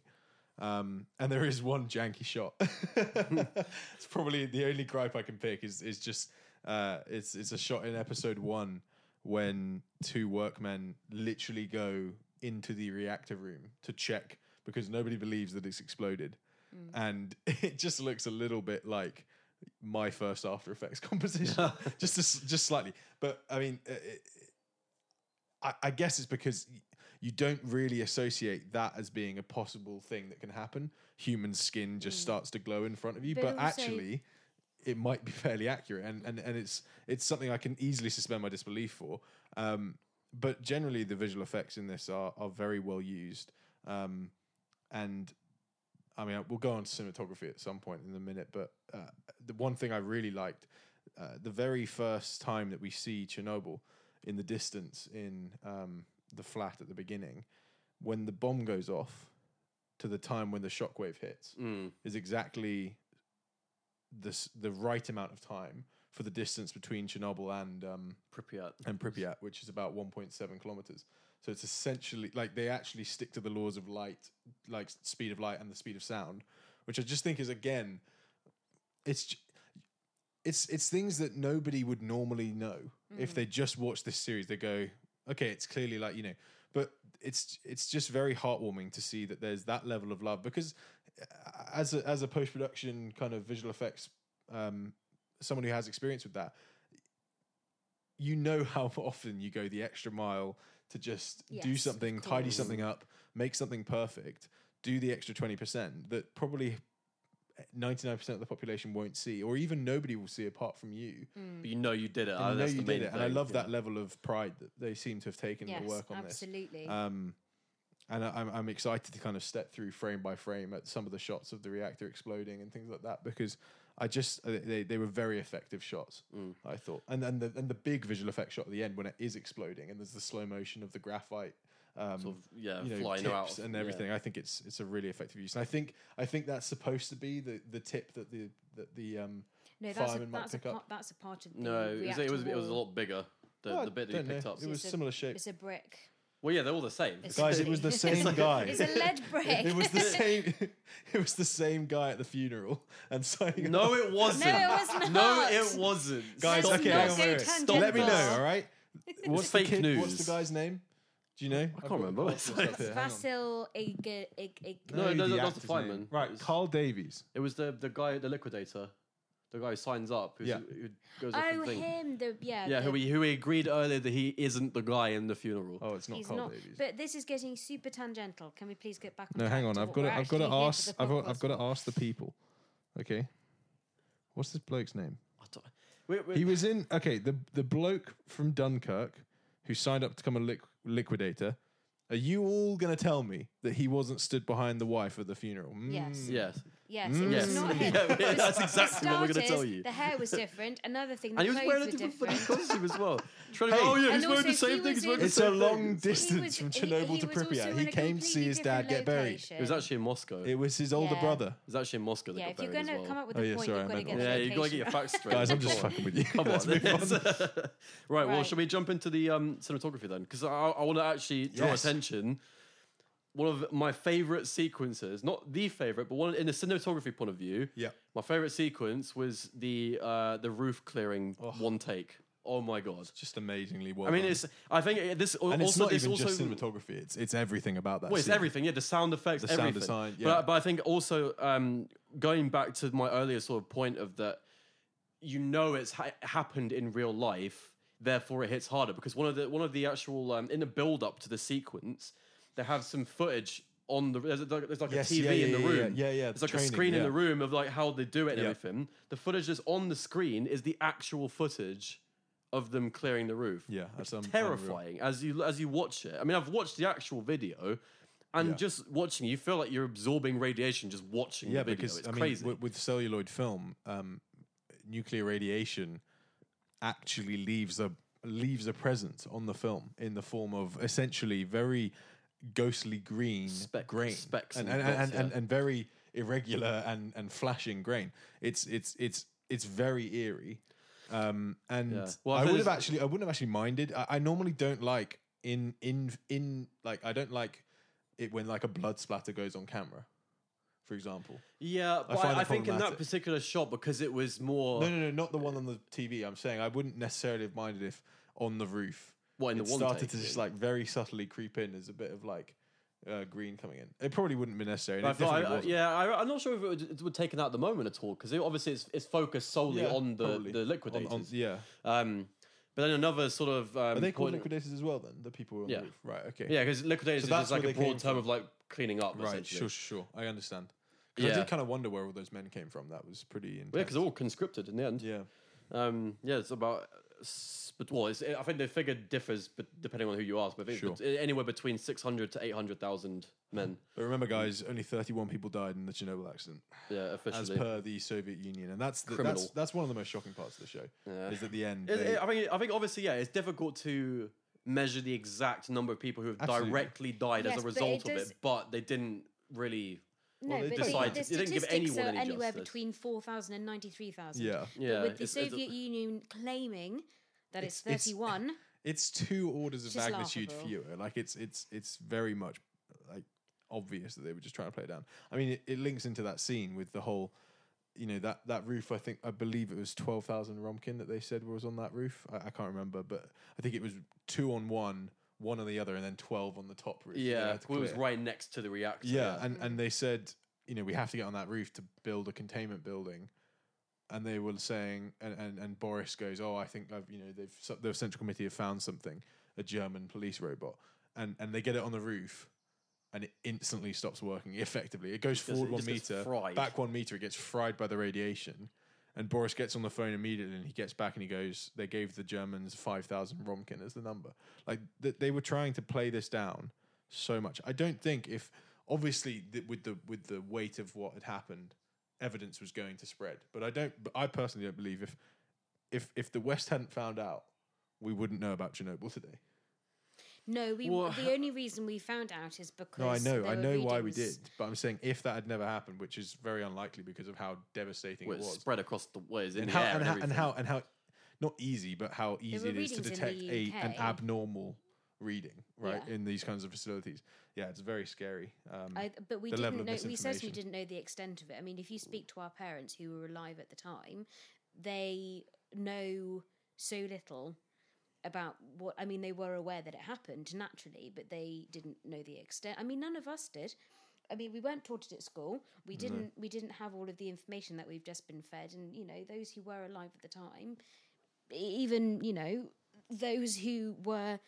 Um, and there is one janky shot. It's probably the only gripe I can pick is is just, uh, it's, it's a shot in episode one when two workmen literally go into the reactor room to check because nobody believes that it's exploded. Mm. And it just looks a little bit like my first After Effects composition, yeah. just to, just slightly. But I mean, it, it, I, I guess it's because you don't really associate that as being a possible thing that can happen. Human skin just mm. starts to glow in front of you, but, but actually, it might be fairly accurate, and and and it's it's something I can easily suspend my disbelief for. Um, but generally, the visual effects in this are are very well used, um, and. I mean, we'll go on to cinematography at some point in a minute, but uh, the one thing I really liked, uh, the very first time that we see Chernobyl in the distance in um, the flat at the beginning, when the bomb goes off to the time when the shockwave hits, mm. is exactly the the right amount of time for the distance between Chernobyl and um, Pripyat, and Pripyat, which is about one point seven kilometers. So it's essentially like they actually stick to the laws of light, like speed of light and the speed of sound, which I just think is again, it's it's it's things that nobody would normally know mm. if they just watch this series. They go, okay, it's clearly like you know, but it's it's just very heartwarming to see that there's that level of love because as a, as a post production kind of visual effects, um, someone who has experience with that, you know how often you go the extra mile. To just yes, do something, tidy something up, make something perfect, do the extra twenty percent that probably ninety-nine percent of the population won't see, or even nobody will see apart from you. Mm. But you know you did it. And oh, you know you did it. Thing. And I love yeah. that level of pride that they seem to have taken yes, the work on absolutely. This. Um, and I, I'm, I'm excited to kind of step through frame by frame at some of the shots of the reactor exploding and things like that, because I just, they, they were very effective shots, mm. I thought. And then the, and the big visual effect shot at the end when it is exploding and there's the slow motion of the graphite um, sort of, yeah, you know, flying tips out. And everything. Yeah. I think it's it's a really effective use. And I think I think that's supposed to be the, the tip that the that the um, no, that's fireman a, might that's pick a, up. That's a part of the No, it was, it was, it was a lot bigger, the, well, the bit that you picked know. Up. It was a, similar shape. It's a brick. Well, yeah, they're all the same. It's Guys, it was the same like, guy. It's a lead brick. It, it was the same. It was the same guy at the funeral and signing. No, it wasn't. No, it was not. No, it wasn't. Guys, Let's okay, hang on. Wait, stop. Let me know. All right. What's fake kid, news? What's the guy's name? Do you know? I can't I've remember. What's Vasily Ignatenko. No, no, not the fireman. Right, Carl Davies. It was the the guy, the liquidator. The guy who signs up, who's, yeah. who goes oh, off and thing. Oh, him, the, yeah. Yeah, the, who, we, who we agreed earlier that he isn't the guy in the funeral. Oh, it's not Carl Davies. But this is getting super tangential. Can we please get back on No, hang on. I've got to, I've got to ask I've got, I've got to ask the people. Okay. What's this bloke's name? I don't, wait, wait. He was in... Okay, the, the bloke from Dunkirk who signed up to become a liqu- liquidator... Are you all going to tell me that he wasn't stood behind the wife at the funeral? Mm. Yes. Yes. Yes. Mm. It was yes. not him. Yeah, that's exactly starters, what we're going to tell you. The hair was different. Another thing, the and he was wearing a different, different costume as well. Trying hey. To, oh, yeah, he's wearing the same thing. He's wearing the same thing. It's a long distance was, from Chernobyl he, he to Pripyat. He came to see his dad location. Get buried. It was actually in Moscow. It was his older yeah. brother. It was actually in Moscow that yeah, got buried as well. If you're going to come up with a point, you've got to get Yeah, you've got to get your facts straight. Guys, I'm just fucking with you. Come on. Right, well, shall we jump into the cinematography then? Because I want to actually draw attention... one of my favorite sequences, not the favorite, but one in a cinematography point of view. Yeah. My favorite sequence was the uh, the roof clearing oh. one take. Oh my God. It's just amazingly well I mean, done. It's, I think this also... And it's also, not even also, just cinematography. It's it's everything about that. Well, it's scene. everything. Yeah, the sound effects, the everything. The sound design, yeah. But, but I think also, um, going back to my earlier sort of point of that, you know it's ha- happened in real life, therefore it hits harder. Because one of the one of the actual... Um, in the build-up to the sequence, they have some footage on the... There's, there's like yes, a T V yeah, yeah, in the room. Yeah, yeah, yeah. There's like training, a screen yeah. in the room of like how they do it and yeah. everything. The footage that's on the screen is the actual footage... of them clearing the roof. Yeah, that's un- terrifying unreal. as you as you watch it. I mean, I've watched the actual video, and yeah. just watching, you feel like you're absorbing radiation just watching yeah, the video. Because, it's I crazy. Mean, w- with celluloid film, um, nuclear radiation actually leaves a leaves a presence on the film in the form of essentially very ghostly green Spec- grain specks and and, and, and, yeah. and and very irregular and and flashing grain. It's it's it's it's very eerie. Um, and yeah. well, I would have actually, I wouldn't have actually minded. I, I normally don't like in, in, in, like, I don't like it when like a blood splatter goes on camera, for example. Yeah. But I, I think in that particular shot, because it was more, no, no, no, not the one on the T V. I'm saying I wouldn't necessarily have minded if on the roof, what, in it the one started to just like very subtly creep in as a bit of like, Uh, green coming in. It probably wouldn't be necessary. I thought, I, yeah, I, I'm not sure if it would, it would take it out at the moment at all, because it, obviously it's, it's focused solely yeah, on the, the liquidators. On, on, yeah. Um, but then another sort of... Um, Are they called liquidators as well then? The people who were yeah. on the roof? Right, okay. Yeah, because liquidators so is like a broad term from. Of like cleaning up. Right, sure, sure. I understand. Because yeah. I did kind of wonder where all those men came from. That was pretty intense. Yeah, because they're all conscripted in the end. Yeah. Um, yeah, it's about... But well, it's, I think the figure differs, but depending on who you ask. But I think sure. it's anywhere between six hundred to eight hundred thousand men. But remember, guys, only thirty-one people died in the Chernobyl accident. Yeah, officially, as per the Soviet Union, and that's the, that's, that's one of the most shocking parts of the show. Yeah. Is at the end. It, they... it, I mean, I think obviously, yeah, it's difficult to measure the exact number of people who have Absolutely. directly died yes, as a result it of does... it, but they didn't really. Well, no, but decided, the, the statistics they didn't give are any anywhere justice. Between four thousand and ninety-three thousand. Yeah. yeah. But with the it's, Soviet it's, Union claiming that it's, it's thirty-one... It's, it's two orders of magnitude laughable. fewer. Like, it's it's it's very much like obvious that they were just trying to play it down. I mean, it, it links into that scene with the whole... You know, that, that roof, I think... I believe it was twelve thousand Romkin that they said was on that roof. I, I can't remember, but I think it was two on one... one on the other, and then twelve on the top roof. Yeah, it was right next to the reactor. Yeah, and, and they said, you know, we have to get on that roof to build a containment building. And they were saying, and, and, and Boris goes, oh, I think, I've, you know, they've the Central Committee have found something, a German police robot. And and they get it on the roof, and it instantly stops working effectively. It goes forward one meter, back one meter, it gets fried by the radiation. And Boris gets on the phone immediately, and he gets back and he goes, they gave the Germans five thousand Romkin as the number. Like, th- they were trying to play this down so much. I don't think if, obviously, th- with the with the weight of what had happened, evidence was going to spread. But I don't. But I personally don't believe if, if, if the West hadn't found out, we wouldn't know about Chernobyl today. No, we well, the only reason we found out is because no, I know, I know readings. why we did, but I'm saying if that had never happened, which is very unlikely because of how devastating well, it was, spread across the ways in and, how, and, and, and how and how not easy, but how easy it is to detect a, an abnormal reading, right, yeah. in these kinds of facilities. Yeah, it's very scary. Um, I, but we didn't know. We certainly didn't know the extent of it. I mean, if you speak to our parents who were alive at the time, they know so little. About what I mean, they were aware that it happened naturally, but they didn't know the extent. I mean, none of us did. I mean, we weren't taught it at school. We didn't. No. We didn't have all of the information that we've just been fed. And you know, those who were alive at the time, even you know, those who were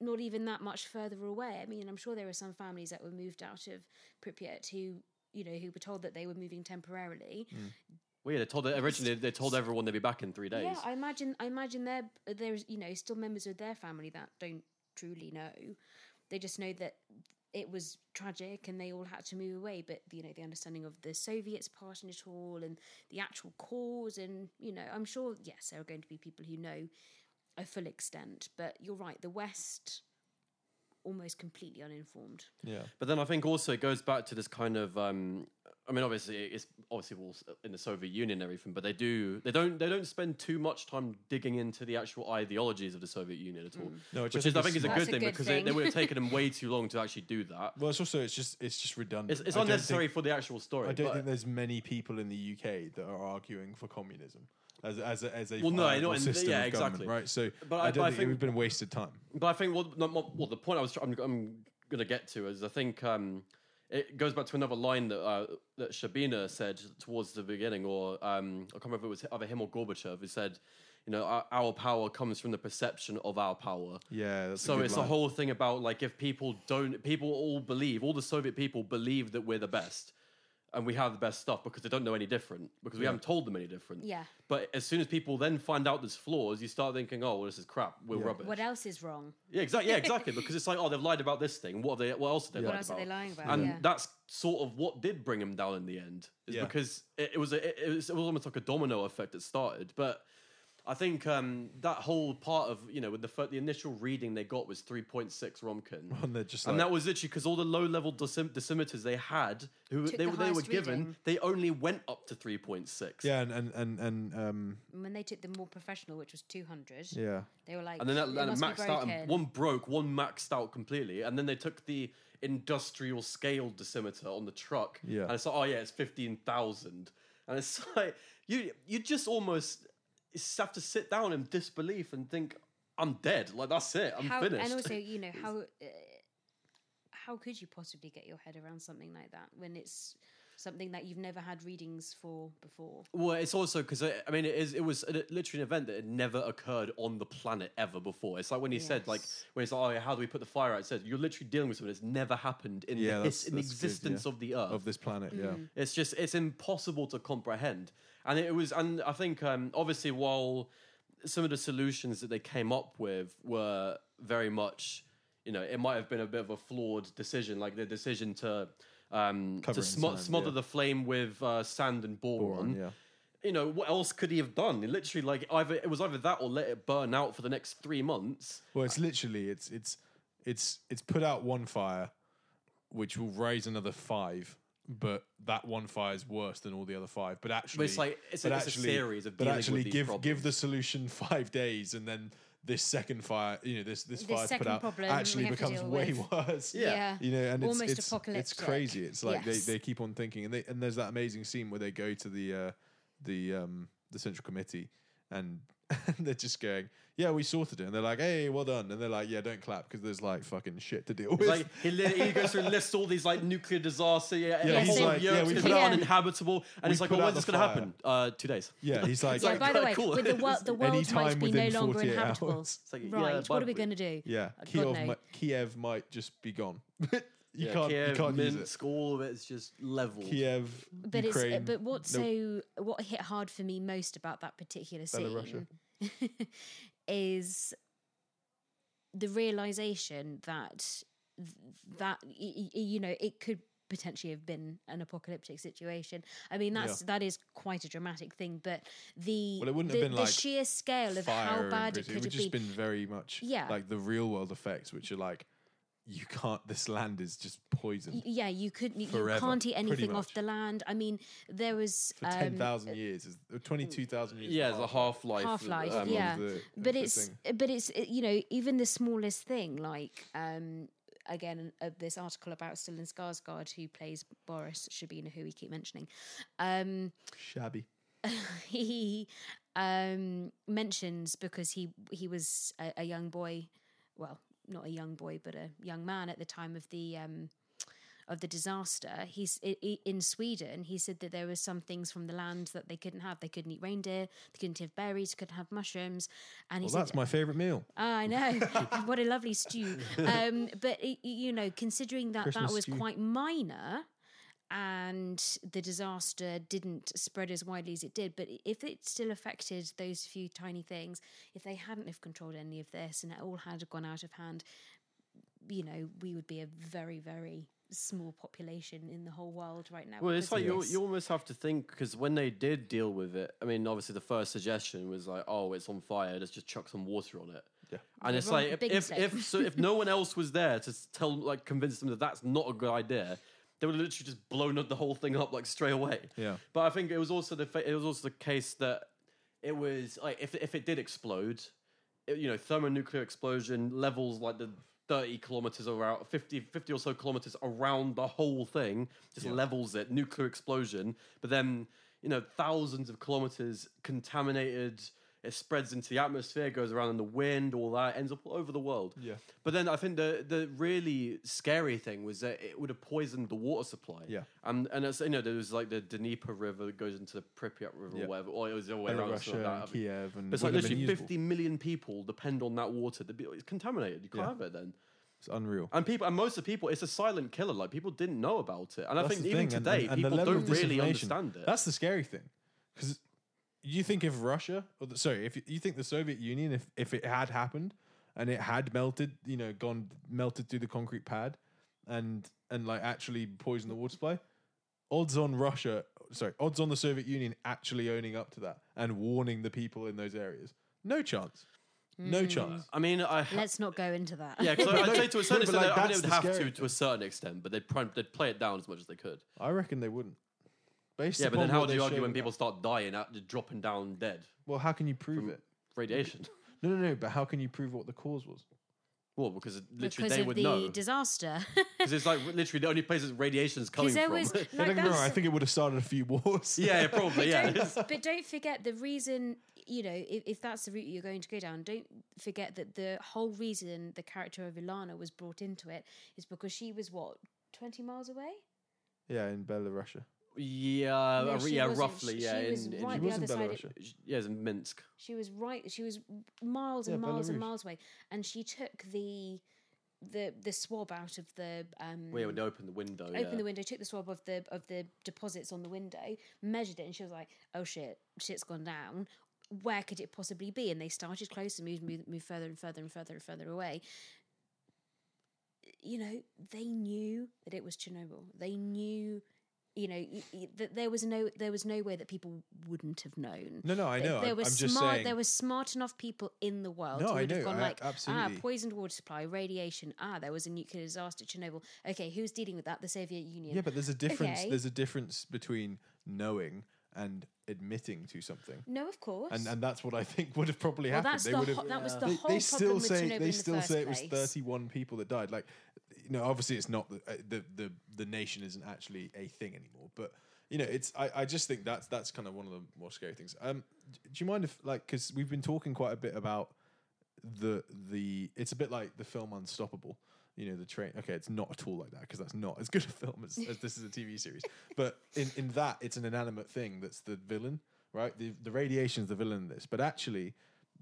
not even that much further away. I mean, I'm sure there were some families that were moved out of Pripyat who, you know, who were told that they were moving temporarily. Mm. Well, yeah, they told originally they told everyone they'd be back in three days. Yeah, I imagine. I imagine there, there's you know still members of their family that don't truly know. They just know that it was tragic and they all had to move away. But you know the understanding of the Soviets' part in it all and the actual cause, and you know I'm sure yes there are going to be people who know a full extent. But you're right, the West almost completely uninformed. Yeah, but then I think also it goes back to this kind of. Um, I mean, obviously, it's obviously all in the Soviet Union and everything, but they do they don't they don't spend too much time digging into the actual ideologies of the Soviet Union at all. Mm. No, which is I think is a good thing, a good because thing. It, it would have taken them way too long to actually do that. Well, it's also it's just it's just redundant. It's, it's unnecessary think, for the actual story. I don't but, think there's many people in the U K that are arguing for communism as as a, as a well, no, not system in, yeah, of exactly. government, right? So, but I, I don't but think, think it would have been wasted time. But I think what well, well, the point I was I'm, I'm going to get to is I think. Um, It goes back to another line that uh, that Shcherbina said towards the beginning, or um, I can't remember if it was either him or Gorbachev, who said, you know, our, our power comes from the perception of our power. Yeah, that's so a good it's line. The whole thing about, like, if people don't, people all believe, all the Soviet people believe that we're the best and we have the best stuff because they don't know any different, because we yeah. haven't told them any different. Yeah. But as soon as people then find out there's flaws, you start thinking, oh, well, this is crap, we're yeah. rubbish. What else is wrong? Yeah, exactly. Yeah, exactly. Because it's like, oh, they've lied about this thing. What are they? What else are they, yeah. what else are they lying about? And yeah. that's sort of what did bring him down in the end, is yeah. because it, it, was a, it, was, it was almost like a domino effect that started. But I think um, that whole part of, you know, with the f- the initial reading they got was three point six Romkin. And, just like, and that was literally because all the low-level decim- decimeters they had, who they, the they were given, reading. They only went up to three point six. Yeah, and... and, and, and um, when they took the more professional, which was two hundred, yeah. they were like, and then that and maxed out. And one broke, one maxed out completely. And then they took the industrial scale decimeter on the truck. Yeah. And it's like, oh, yeah, it's fifteen thousand. And it's like, you you just almost... It's have to sit down in disbelief and think, I'm dead. Like, that's it. I'm how, finished. And also, you know, how uh, how could you possibly get your head around something like that when it's something that you've never had readings for before? Well, it's also because, I mean, it, is, it was a, literally an event that had never occurred on the planet ever before. It's like when he yes. said, like, when it's like, oh, how do we put the fire out? It says, you're literally dealing with something that's never happened in yeah, the that's, in that's existence good, yeah. of the Earth. Of this planet, mm-hmm. yeah. It's just, it's impossible to comprehend. And it was, and I think um, obviously, while some of the solutions that they came up with were very much, you know, it might have been a bit of a flawed decision, like the decision to um, to sm- sand, smother yeah. the flame with uh, sand and boron. boron yeah. You know, what else could he have done? It literally, like, either it was either that or let it burn out for the next three months. Well, it's literally it's it's it's it's put out one fire, which will raise another five. But that one fire is worse than all the other five. But actually, but it's like it's, a, it's actually, a series of. But actually, give problems. give the solution five days, and then this second fire, you know, this this, this fire to put out actually becomes way with. worse. Yeah. yeah, you know, and almost it's it's, it's crazy. It's like yes. they, they keep on thinking, and they and there's that amazing scene where they go to the uh, the um, the Central Committee, and, and they're just going, yeah, we sorted it. And they're like, hey, well done. And they're like, yeah, don't clap because there's like fucking shit to deal with. Like, he, he goes through and lists all these like nuclear disaster. Yeah, yeah, he's like, yeah, we put yeah. out uninhabitable. And he's like, well, when's this going to happen? Uh, two days. Yeah, he's like, yeah, like by the way, cool. with the, wor- the world might be no longer inhabitable. It's like, right, yeah, what are we going to do? Yeah, oh, Kiev, no. might, Kiev might just be gone. You, yeah, can't, Kiev, you can't Minsk, use it. All of it's just leveled. Kiev, but Ukraine. It's, but what so what hit hard for me most about that particular scene is the realization that that you know it could potentially have been an apocalyptic situation. I mean, that's yeah. that is quite a dramatic thing, but the well, it wouldn't the, have been the like sheer scale of how bad it could have been. It would just been very much yeah. like the real world effects, which are like. You can't, this land is just poisoned. Yeah, you couldn't, forever, you can't eat anything off the land. I mean, there was... For um, ten thousand years, twenty-two thousand years. Yeah, it's a half-life. Half-life, um, yeah. The, but it's, thing. but it's, you know, even the smallest thing, like, um, again, uh, this article about Stellan Skarsgård, who plays Boris Shcherbina, who we keep mentioning. Um, Shabby. He um, mentions, because he, he was a, a young boy, well... not a young boy, but a young man at the time of the um, of the disaster. He's in Sweden. He said that there were some things from the land that they couldn't have. They couldn't eat reindeer. They couldn't have berries. Couldn't have mushrooms. And he well, said, that's my favourite meal. Oh, I know. What a lovely stew. Um, but you know, considering that Christmas that was stew. Quite minor, and the disaster didn't spread as widely as it did. But if it still affected those few tiny things, if they hadn't have controlled any of this and it all had gone out of hand, you know, we would be a very, very small population in the whole world right now. Well, it's like you, you almost have to think, because when they did deal with it, I mean, obviously the first suggestion was like, oh, it's on fire, let's just chuck some water on it. Yeah. And it's like, if if, if so if no one else was there to tell, like, convince them that that's not a good idea... they would have literally just blown the whole thing up like straight away. Yeah. But I think it was also the fa- it was also the case that it was like if if it did explode, it, you know, thermonuclear explosion levels like the thirty kilometers around, fifty, fifty or so kilometers around the whole thing, just yeah. levels it, nuclear explosion. But then, you know, thousands of kilometers contaminated, it spreads into the atmosphere, goes around in the wind, all that, ends up all over the world. Yeah. But then I think the the really scary thing was that it would have poisoned the water supply. Yeah. And and it's, you know, there was like the Dnieper River that goes into the Pripyat River yeah. or whatever, or it was the way around. Russia and that. Kiev. And but it's like literally fifty million people depend on that water. It's contaminated. You can't yeah. have it then. It's unreal. And people, and most of the people, it's a silent killer. Like, people didn't know about it. And That's I think even thing. today, and, and, and people don't really understand it. That's the scary thing. Because... You think if Russia, or the, sorry, if you think the Soviet Union, if, if it had happened and it had melted, you know, gone melted through the concrete pad, and and like actually poisoned the water supply, odds on Russia, sorry, odds on the Soviet Union actually owning up to that and warning the people in those areas, no chance. No mm. chance. I mean, I ha- let's not go into that. Yeah, because I'd say to a certain extent, like, I mean, they would have to to a certain extent, but they'd pr- they'd play it down as much as they could. I reckon they wouldn't. Based yeah, but then how do you argue when people that? start dying, dropping down dead? Well, how can you prove it? Radiation. No, no, no, but how can you prove what the cause was? Well, because literally because they would the know. Because of the disaster. Because it's like literally the only place that radiation is coming from. Was, like, yeah, don't get me wrong, I think it would have started a few wars. yeah, yeah, probably, yeah. Don't, but don't forget the reason, you know, if, if that's the route you're going to go down, don't forget that the whole reason the character of Ulana was brought into it is because she was, what, twenty miles away? Yeah, in Belarus. Yeah, no, yeah, roughly. She, yeah, she was in, right in, the other side. Of, yeah, it was in Minsk. She was right. She was miles and yeah, miles Belarus. and miles away, and she took the the the swab out of the. Um, we well, yeah, opened the window. Opened yeah. the window, took the swab of the of the deposits on the window, measured it, and she was like, "Oh shit, shit's gone down. Where could it possibly be?" And they started close and moved, moved, moved further and further and further and further away. You know, they knew that it was Chernobyl. They knew. You know, there was no there was no way that people wouldn't have known. No, no, I know. There was I'm smart, just saying. There were smart enough people in the world no, who would I know. have gone I, like, absolutely. ah, poisoned water supply, radiation. Ah, there was a nuclear disaster, Chernobyl. Okay, who's dealing with that? The Soviet Union. Yeah, but there's a difference. Okay. There's a difference between knowing and admitting to something. No, of course. And and that's what I think would have probably well, happened. That's they the would have, ho- that was the they, whole they still problem say, with Chernobyl They still in the first say it place. was thirty-one people that died. Like, you know, obviously it's not, the, the, the, the nation isn't actually a thing anymore. But, you know, it's, I, I just think that's, that's kind of one of the more scary things. Um, do you mind if, like, because we've been talking quite a bit about the, the, it's a bit like the film Unstoppable. You know, the train... Okay, it's not at all like that because that's not as good a film as, as this is a T V series. But in, in that, it's an inanimate thing that's the villain, right? The the radiation's the villain in this. But actually,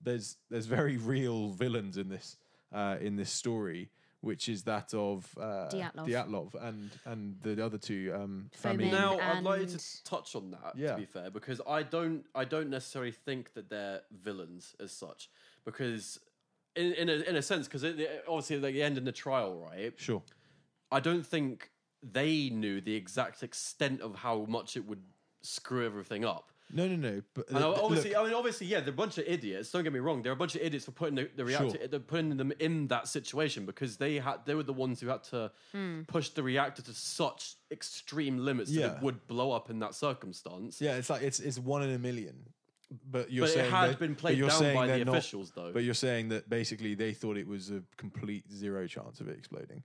there's there's very real villains in this uh, in this story, which is that of... Uh, Dyatlov. Dyatlov and, and the other two um, families. Now, and... I'd like to touch on that, yeah. to be fair, because I don't I don't necessarily think that they're villains as such, because... In in a, in a sense, because obviously like the end in the trial, right? Sure. I don't think they knew the exact extent of how much it would screw everything up. No, no, no. But and look, obviously, look. I mean, obviously, yeah, they're a bunch of idiots. Don't get me wrong; they're a bunch of idiots for putting the, the reactor, sure. they're putting them in that situation because they had they were the ones who had to mm. push the reactor to such extreme limits yeah. that it would blow up in that circumstance. Yeah, it's like it's it's one in a million. But you're but saying it had that, been played down by the not, officials, though. But you're saying that basically they thought it was a complete zero chance of it exploding.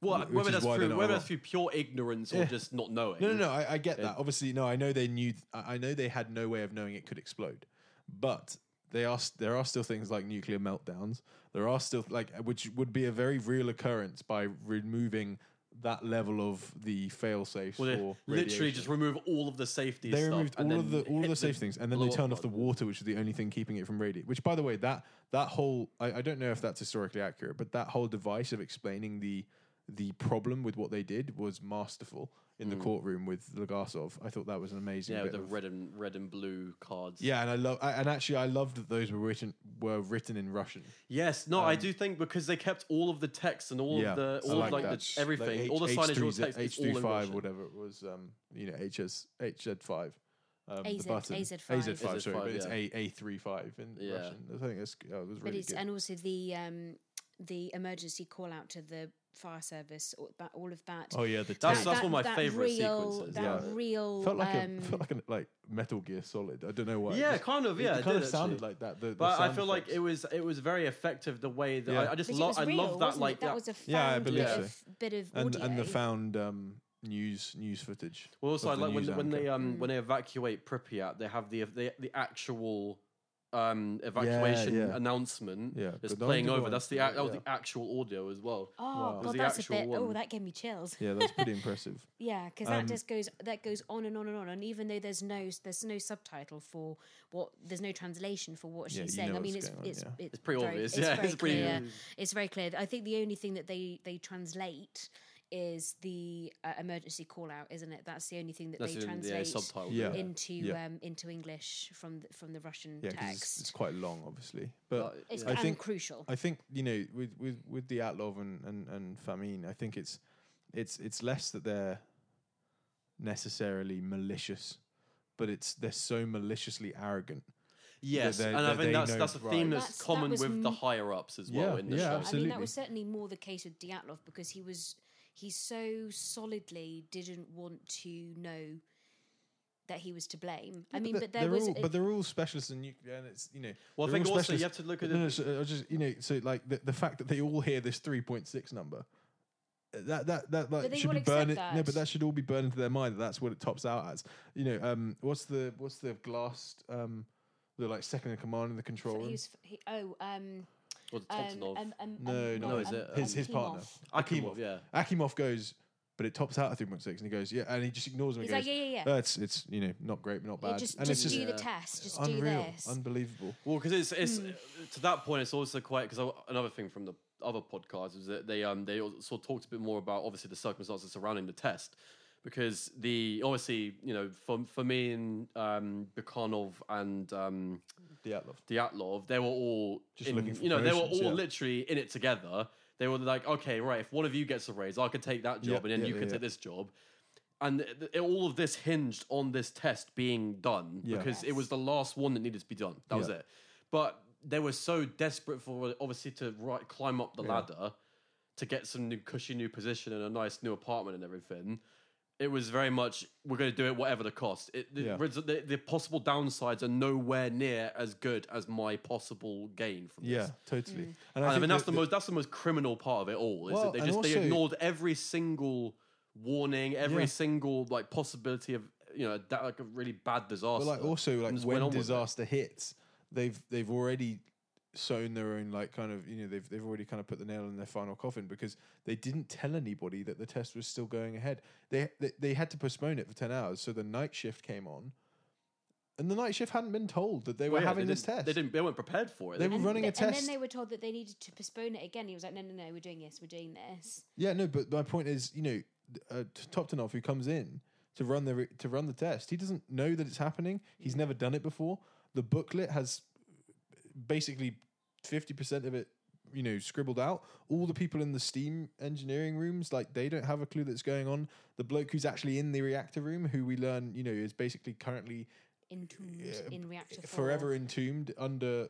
Well, which whether, that's through, whether that's through pure ignorance yeah. or just not knowing. No, no, no. I, I get it, that. Obviously, no. I know they knew. I know they had no way of knowing it could explode. But they are. There are still things like nuclear meltdowns. There are still like which would be a very real occurrence by removing. That level of the fail safes well, for radiation. Literally just remove all of the safety they stuff. They removed all of the all of the safe things and then they turned off the water, which is the only thing keeping it from radiating. Which, by the way, that that whole I, I don't know if that's historically accurate, but that whole device of explaining the the problem with what they did was masterful in the mm. courtroom with Legasov. I thought that was an amazing yeah, bit the of, red and red and blue cards. Yeah, and I love and actually I loved that those were written were written in Russian. Yes, no, um, I do think because they kept all of the text and all yeah, of the all like of like the, everything, like H, all the signage, all the text, H three five, whatever it was, um, you know, H S H Z five, um, the button A Z five, sorry, A Z five, but yeah. It's A A three five in yeah. Russian. I think that's, oh, it was really but it's, good. And also the um. the emergency call out to the fire service, or that, all of that. Oh yeah, the t- that's, that, that's that, one of my favourite sequences. That yeah. real felt like um, a, felt like, a, like Metal Gear Solid. I don't know why. Yeah, just, kind of. Yeah, it, it kind of sounded actually. like that. The, the but I feel effects. like it was it was very effective. The way that yeah. I, I just lo- I real, love that. Like it? that was a found yeah, I believe so. bit of and, audio. and the found. Um, News, news footage. Well, also I like when, when they um mm. when they evacuate Pripyat, they have the the, the actual um evacuation yeah, yeah. announcement yeah, that's playing over. One. That's the that was yeah. the actual audio as well. Oh wow. God, that's a bit. One. Oh, that gave me chills. Yeah, that's pretty impressive. Yeah, because um, that just goes that goes on and on and on. And even though there's no there's no subtitle for what there's no translation for what yeah, she's saying. I mean, it's it's, on, yeah. it's it's pretty very, obvious. It's yeah, very it's pretty clear. Obvious. It's very clear. I think the only thing that they they translate. Is the uh, emergency call out, isn't it? That's the only thing that That's they the, translate yeah, yeah. into yeah. Um, into English from the, from the Russian yeah, text. It's, it's quite long, obviously, but well, it's I and think, crucial. I think you know with with with Dyatlov and, and and Famin, I think it's it's it's less that they're necessarily malicious, but it's they're so maliciously arrogant. Yes, and I think that's that's a theme right. that's common that with m- the higher ups as well. Yeah, in the yeah, show. Absolutely. I mean, that was certainly more the case with Dyatlov because he was. He so solidly didn't want to know that he was to blame. Yeah, I mean, but, but there was, all, but they're all specialists in nuclear, and it's you know. Well, I think also you have to look at no, no, so, just you know, so like the, the fact that they all hear this three point six number, that that that like should be burned. That. No, but that should all be burned into their mind. That that's what it tops out as. You know, um, what's the what's the glassed um, the like second in command in the control so room? He was, he, oh. Um, Or the Tomsonov. Um, um, um, no, um, no, no, is it? His, his partner. Akimov, Akimov, yeah. Akimov goes, but it tops out at three point six, and he goes, yeah, and he just ignores him He's and goes, like, yeah, yeah, yeah. Oh, it's, it's, you know, not great, but not bad. Yeah, just and just, it's just do yeah. the test, just unreal, do this. Unbelievable. Well, because it's, it's mm. to that point, it's also quite, because another thing from the other podcast is that they um they sort of talked a bit more about, obviously, the circumstances surrounding the test, because the, obviously, you know, for, for me and um, Bikhanov and... Um, Dyatlov. Dyatlov, they were all, just in, looking for you know, they were all yeah. literally in it together. They were like, okay, right, if one of you gets a raise, I could take that job, yep, and then yep, you yep, could yep. take this job. And it, it, all of this hinged on this test being done yeah. because yes. it was the last one that needed to be done. That yeah. was it. But they were so desperate for, obviously, to right, climb up the yeah. ladder to get some new cushy new position and a nice new apartment and everything. It was very much, we're going to do it whatever the cost. It, the, yeah. the, the possible downsides are nowhere near as good as my possible gain from yeah, this. Yeah, totally. Mm. And I, I mean, that's the, the most that's the most criminal part of it all. Is well, that they just also, they ignored every single warning, every yeah. single like possibility of you know that, like a really bad disaster. But like also like when disaster hits, they've they've already sown their own like kind of you know they've they've already kind of put the nail in their final coffin because they didn't tell anybody that the test was still going ahead. They they, they had to postpone it for ten hours, so the night shift came on, and the night shift hadn't been told that they well, were yeah, having they this test. They didn't. They weren't prepared for it. They, they were running they, a test, and then they were told that they needed to postpone it again. He was like, no, no, no, we're doing this, we're doing this. Yeah, no, but my point is, you know, uh, Toptanov, who comes in to run the re- to run the test, he doesn't know that it's happening. He's never done it before. The booklet has basically fifty percent of it, you know, scribbled out. All the people in the steam engineering rooms, like, they don't have a clue that's going on. The bloke who's actually in the reactor room, who we learn, you know, is basically currently entombed uh, in reactor forever form. Entombed under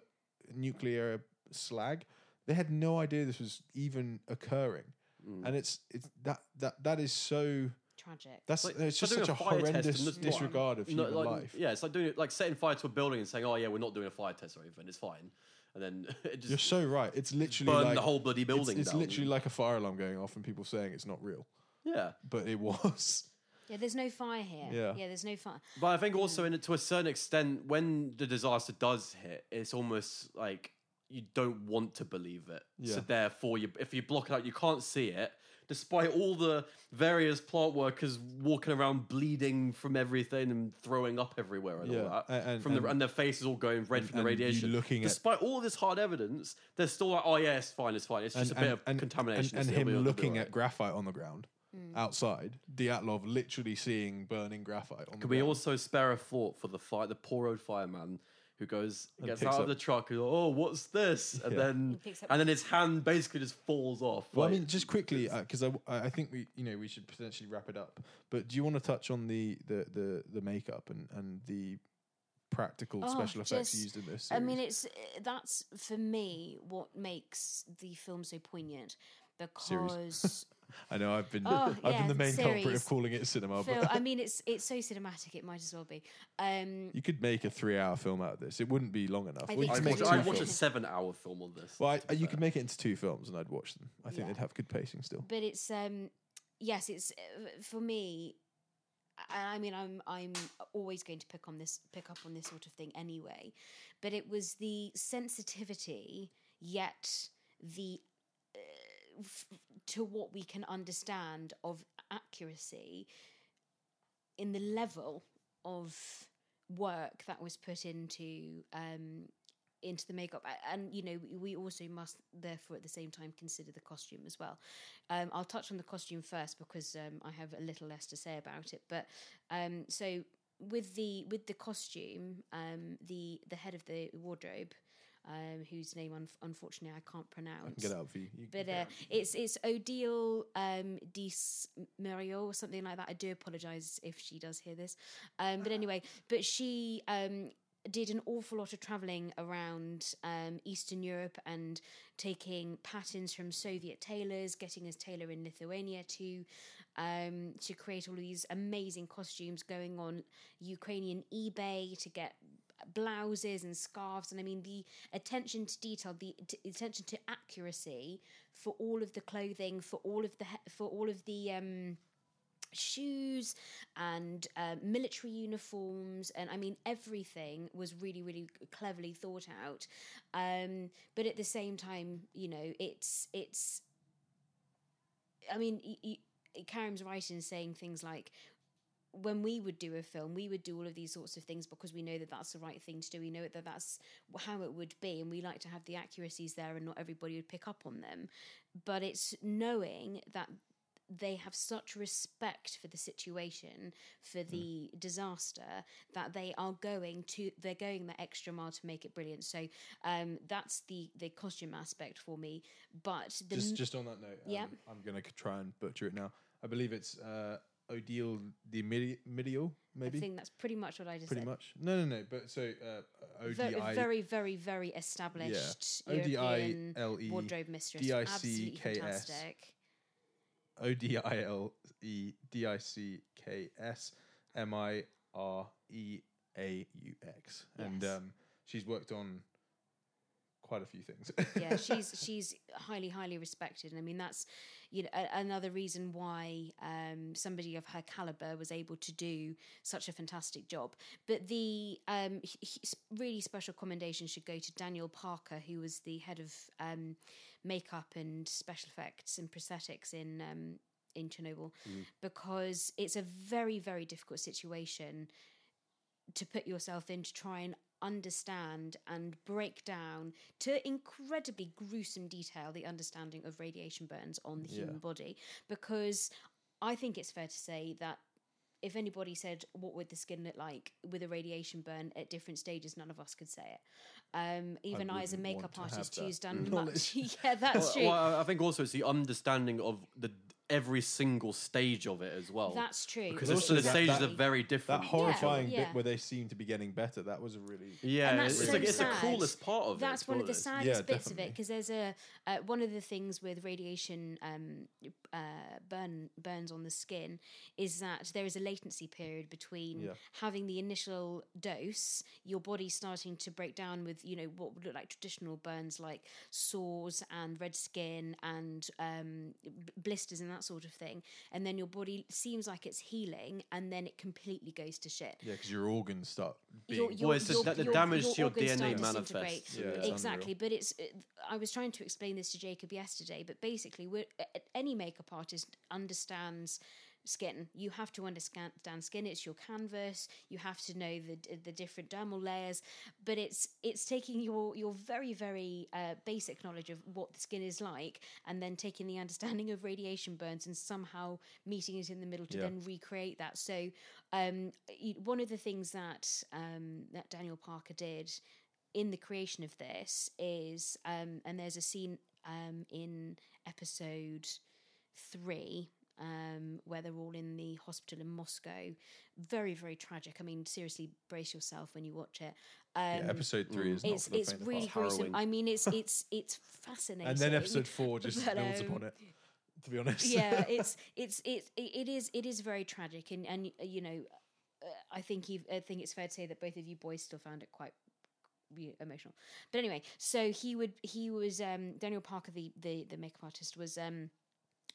nuclear slag. They had no idea this was even occurring, mm. and it's it's that that that is so tragic. That's like, it's just such a, a horrendous disregard of human no, like, life. Yeah, it's like doing like setting fire to a building and saying, "Oh yeah, we're not doing a fire test or anything. It's fine." And then it just you're so right. It's literally burn like, the whole bloody building. It's, it's down. Literally like a fire alarm going off and people saying it's not real. Yeah, but it was. Yeah, there's no fire here. Yeah, yeah there's no fire. But I think also, in, to a certain extent, when the disaster does hit, it's almost like you don't want to believe it. Yeah. So therefore, you, if you block it out, you can't see it. Despite all the various plant workers walking around bleeding from everything and throwing up everywhere and yeah, all that, and, from and, the, and their faces all going red and, from the radiation. Looking despite at, all this hard evidence, they're still like, "Oh yeah, it's fine, it's fine. It's just and, a bit and, of and, contamination." And, and, and him looking right. at graphite on the ground mm. outside, Dyatlov literally seeing burning graphite on the ground. Can we also spare a thought for the fire, the poor old fireman? Who goes, gets out up. of the truck, and goes, oh, what's this? And yeah. then and then his hand basically just falls off. Well, like, I mean, just quickly, because uh, I, I think we you know we should potentially wrap it up. But do you want to touch on the the, the, the makeup and, and the practical oh, special effects just, used in this series. I mean, it's that's, for me, what makes the film so poignant. Because I know I've been oh, I've yeah, been the main series. culprit of calling it cinema. Phil, but I mean, it's it's so cinematic; it might as well be. Um, you could make a three-hour film out of this; it wouldn't be long enough. I would watch, I watch a seven-hour film on this. Well, I, you could make it into two films, and I'd watch them. I think yeah. they'd have good pacing still. But it's um, yes, it's uh, for me. I mean, I'm I'm always going to pick on this, pick up on this sort of thing anyway. But it was the sensitivity, yet the. Uh, to what we can understand of accuracy in the level of work that was put into um, into the makeup. And, you know, we also must, therefore, at the same time, consider the costume as well. Um, I'll touch on the costume first because um, I have a little less to say about it. But um, so with the with the costume, um, the, the head of the wardrobe... Um, whose name un- unfortunately I can't pronounce. I can get out for you. you but uh, it's it's Odile um, Dicks-Mireaux or something like that. I do apologise if she does hear this. Um, but anyway, but she um, did an awful lot of travelling around um, Eastern Europe and taking patterns from Soviet tailors, getting as tailor in Lithuania to um, to create all these amazing costumes, going on Ukrainian eBay to get blouses and scarves, and I mean the attention to detail, the t- attention to accuracy for all of the clothing, for all of the he- for all of the um, shoes and uh, military uniforms, and I mean everything was really, really cleverly thought out. Um, but at the same time, you know, it's it's. I mean, y- y- Karim's right in saying things like, when we would do a film, we would do all of these sorts of things because we know that that's the right thing to do. We know that that's how it would be, and we like to have the accuracies there, and not everybody would pick up on them. But it's knowing that they have such respect for the situation, for the mm. disaster, that they are going to they're going the extra mile to make it brilliant. So um, that's the the costume aspect for me. But the just m- just on that note, yeah, um, I'm going to try and butcher it now. I believe it's. Uh, Odile Dicks-Mireaux, maybe? I think that's pretty much what I just pretty said. Pretty much. No, no, no. But so, uh, O D I... Very, very, very established yeah. European O D I L E wardrobe mistress. D I C K S. Absolutely fantastic. O D I L E D I C K S M I R E A U X. Yes. And um, she's worked on quite a few things. yeah, she's she's highly, highly respected. And I mean, that's... You know, a- another reason why um, somebody of her caliber was able to do such a fantastic job. But the um, he, he, really special commendation should go to Daniel Parker, who was the head of um, makeup and special effects and prosthetics in um, in Chernobyl, mm. because it's a very, very difficult situation to put yourself in to try and understand and break down to incredibly gruesome detail the understanding of radiation burns on the yeah. human body, because I think it's fair to say that if anybody said what would the skin look like with a radiation burn at different stages, none of us could say it. Um, even I, I as a makeup artist who's done much, yeah, that's well, true. Well, I think also it's the understanding of the every single stage of it as well. That's true. Because also the that, stages that, are very different. That horrifying yeah, yeah. bit where they seem to be getting better, that was a really... Yeah, and that's it's, so like, it's the coolest part of that's it. That's one of the saddest yeah, bits definitely. of it, because there's a... Uh, one of the things with radiation um, uh, burn burns on the skin is that there is a latency period between yeah. having the initial dose, your body starting to break down with, you know, what would look like traditional burns like sores and red skin and um, blisters and that. That sort of thing, and then your body seems like it's healing, and then it completely goes to shit. Yeah, because your organs start. Being your, your, well, it's your, the your, damage your to your D N A manifests. Yeah, exactly, unreal. But it's. I was trying to explain this to Jacob yesterday, but basically, we're, any makeup artist understands skin. You have to understand skin. It's your canvas. You have to know the the different dermal layers, but it's it's taking your your very very uh, basic knowledge of what the skin is like, and then taking the understanding of radiation burns and somehow meeting it in the middle to yeah. then recreate that. So um, one of the things that um, that Daniel Parker did in the creation of this is, um, and there's a scene um, in episode three. um, where they're all in the hospital in Moscow. Very, very tragic. I mean, seriously, brace yourself when you watch it. Um, yeah, episode three is it's, not it's the really gruesome. I mean, it's it's it's fascinating. And then episode four just but, um, builds upon it. To be honest, yeah, it's it's it it is it is very tragic, and and you know, uh, I think you've, I think it's fair to say that both of you boys still found it quite emotional. But anyway, so he would he was um, Daniel Parker, the, the the makeup artist, was um,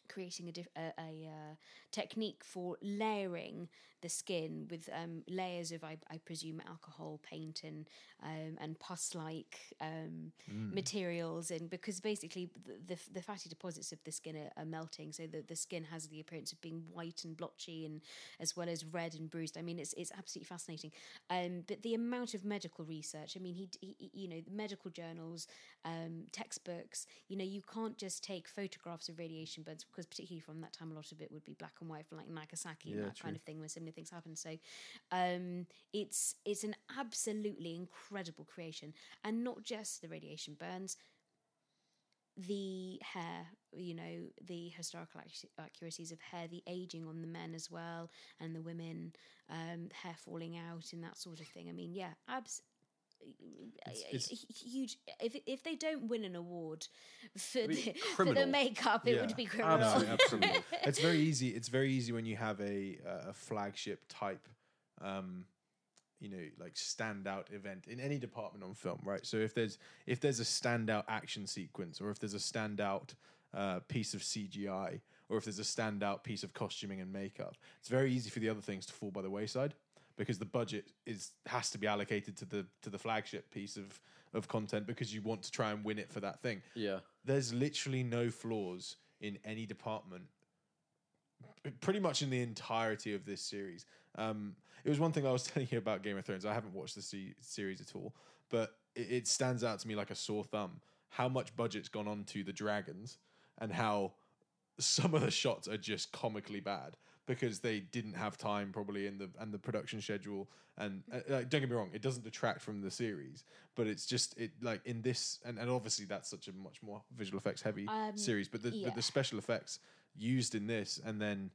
creating a diff, a, a uh, technique for layering the skin with um, layers of I, I presume alcohol, paint, and um, and pus like um, mm. materials, and because basically the, the the fatty deposits of the skin are, are melting, so the the skin has the appearance of being white and blotchy, and as well as red and bruised. I mean, it's it's absolutely fascinating. Um, but the amount of medical research, I mean, he, he you know, the medical journals, um, textbooks. You know, you can't just take photographs of radiation burns, because particularly from that time, a lot of it would be black and white from like Nagasaki yeah, and that true. kind of thing, where similar things happen. So um, it's it's an absolutely incredible creation, and not just the radiation burns, the hair, you know, the historical accuracies of hair, the aging on the men as well, and the women, um, hair falling out and that sort of thing. I mean, yeah, abs. It's, it's, huge. If if they don't win an award for I mean, the, for the makeup, it yeah. would be criminal. Absolutely, absolutely. It's very easy. It's very easy when you have a uh, a flagship type, um, you know, like standout event in any department on film, right? So if there's if there's a standout action sequence, or if there's a standout uh, piece of C G I, or if there's a standout piece of costuming and makeup, it's very easy for the other things to fall by the wayside, because the budget is has to be allocated to the to the flagship piece of, of content, because you want to try and win it for that thing. Yeah. There's literally no flaws in any department, pretty much in the entirety of this series. Um, it was one thing I was telling you about Game of Thrones. I haven't watched the se- series at all, but it, it stands out to me like a sore thumb how much budget's gone on to the dragons, and how some of the shots are just comically bad, because they didn't have time probably in the and the production schedule. And uh, like, don't get me wrong, it doesn't detract from the series, but it's just it like in this and, and obviously that's such a much more visual effects heavy um, series, but the, yeah. the the special effects used in this, and then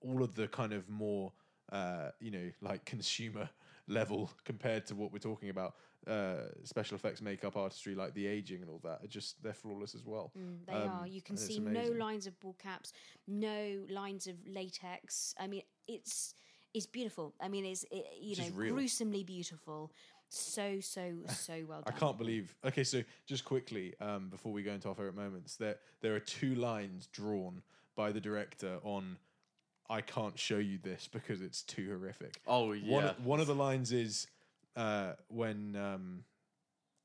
all of the kind of more uh, you know, like consumer level compared to what we're talking about, uh, special effects, makeup, artistry, like the aging and all that, are just, they're flawless as well. Mm, they um, are. You can see no lines of ball caps, no lines of latex. I mean, it's it's beautiful. I mean, it's it, you it's know gruesomely beautiful. So so so well done. I can't believe. Okay, so just quickly um, before we go into our favorite moments, there there are two lines drawn by the director on, I can't show you this because it's too horrific. Oh yeah. One, one of the lines is uh, when um,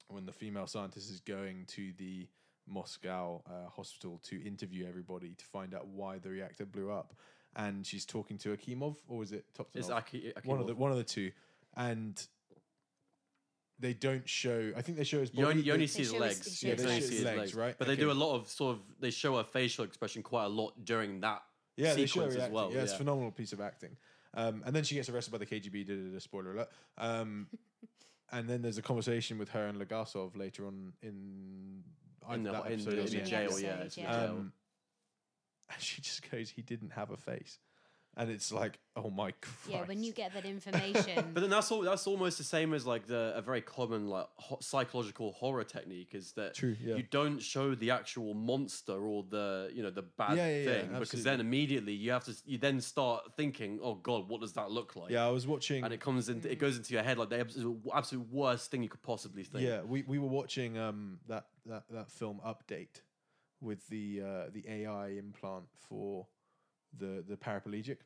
when the female scientist is going to the Moscow uh, hospital to interview everybody to find out why the reactor blew up, and she's talking to Akimov, or is it Toptonov? It's Aki- Akimov. One of the one of the two, and they don't show. I think they show his body. You only, you only see his legs. Yeah, they show his legs, right? But okay. They do a lot of sort of. They show her facial expression quite a lot during that. Yeah, they show her as well. Yeah, yeah, it's a phenomenal piece of acting. Um, and then she gets arrested by the K G B, da, da, da, spoiler alert. Um, and then there's a conversation with her and Legasov later on in, in the, that episode. In, in, in yeah. jail, yeah. It's yeah. Jail. Um, and she just goes, he didn't have a face. And it's like, oh my Christ. Yeah, when you get that information. But then that's all, that's almost the same as like the a very common like ho- psychological horror technique is that True, yeah. you don't show the actual monster or the, you know, the bad yeah, yeah, thing yeah, because absolutely. Then immediately you have to you then start thinking, oh God, what does that look like? Yeah, I was watching, and it comes in, it goes into your head like the absolute, absolute worst thing you could possibly think. Yeah, we, we were watching um that that that film Update with the uh, the A I implant for. The the paraplegic.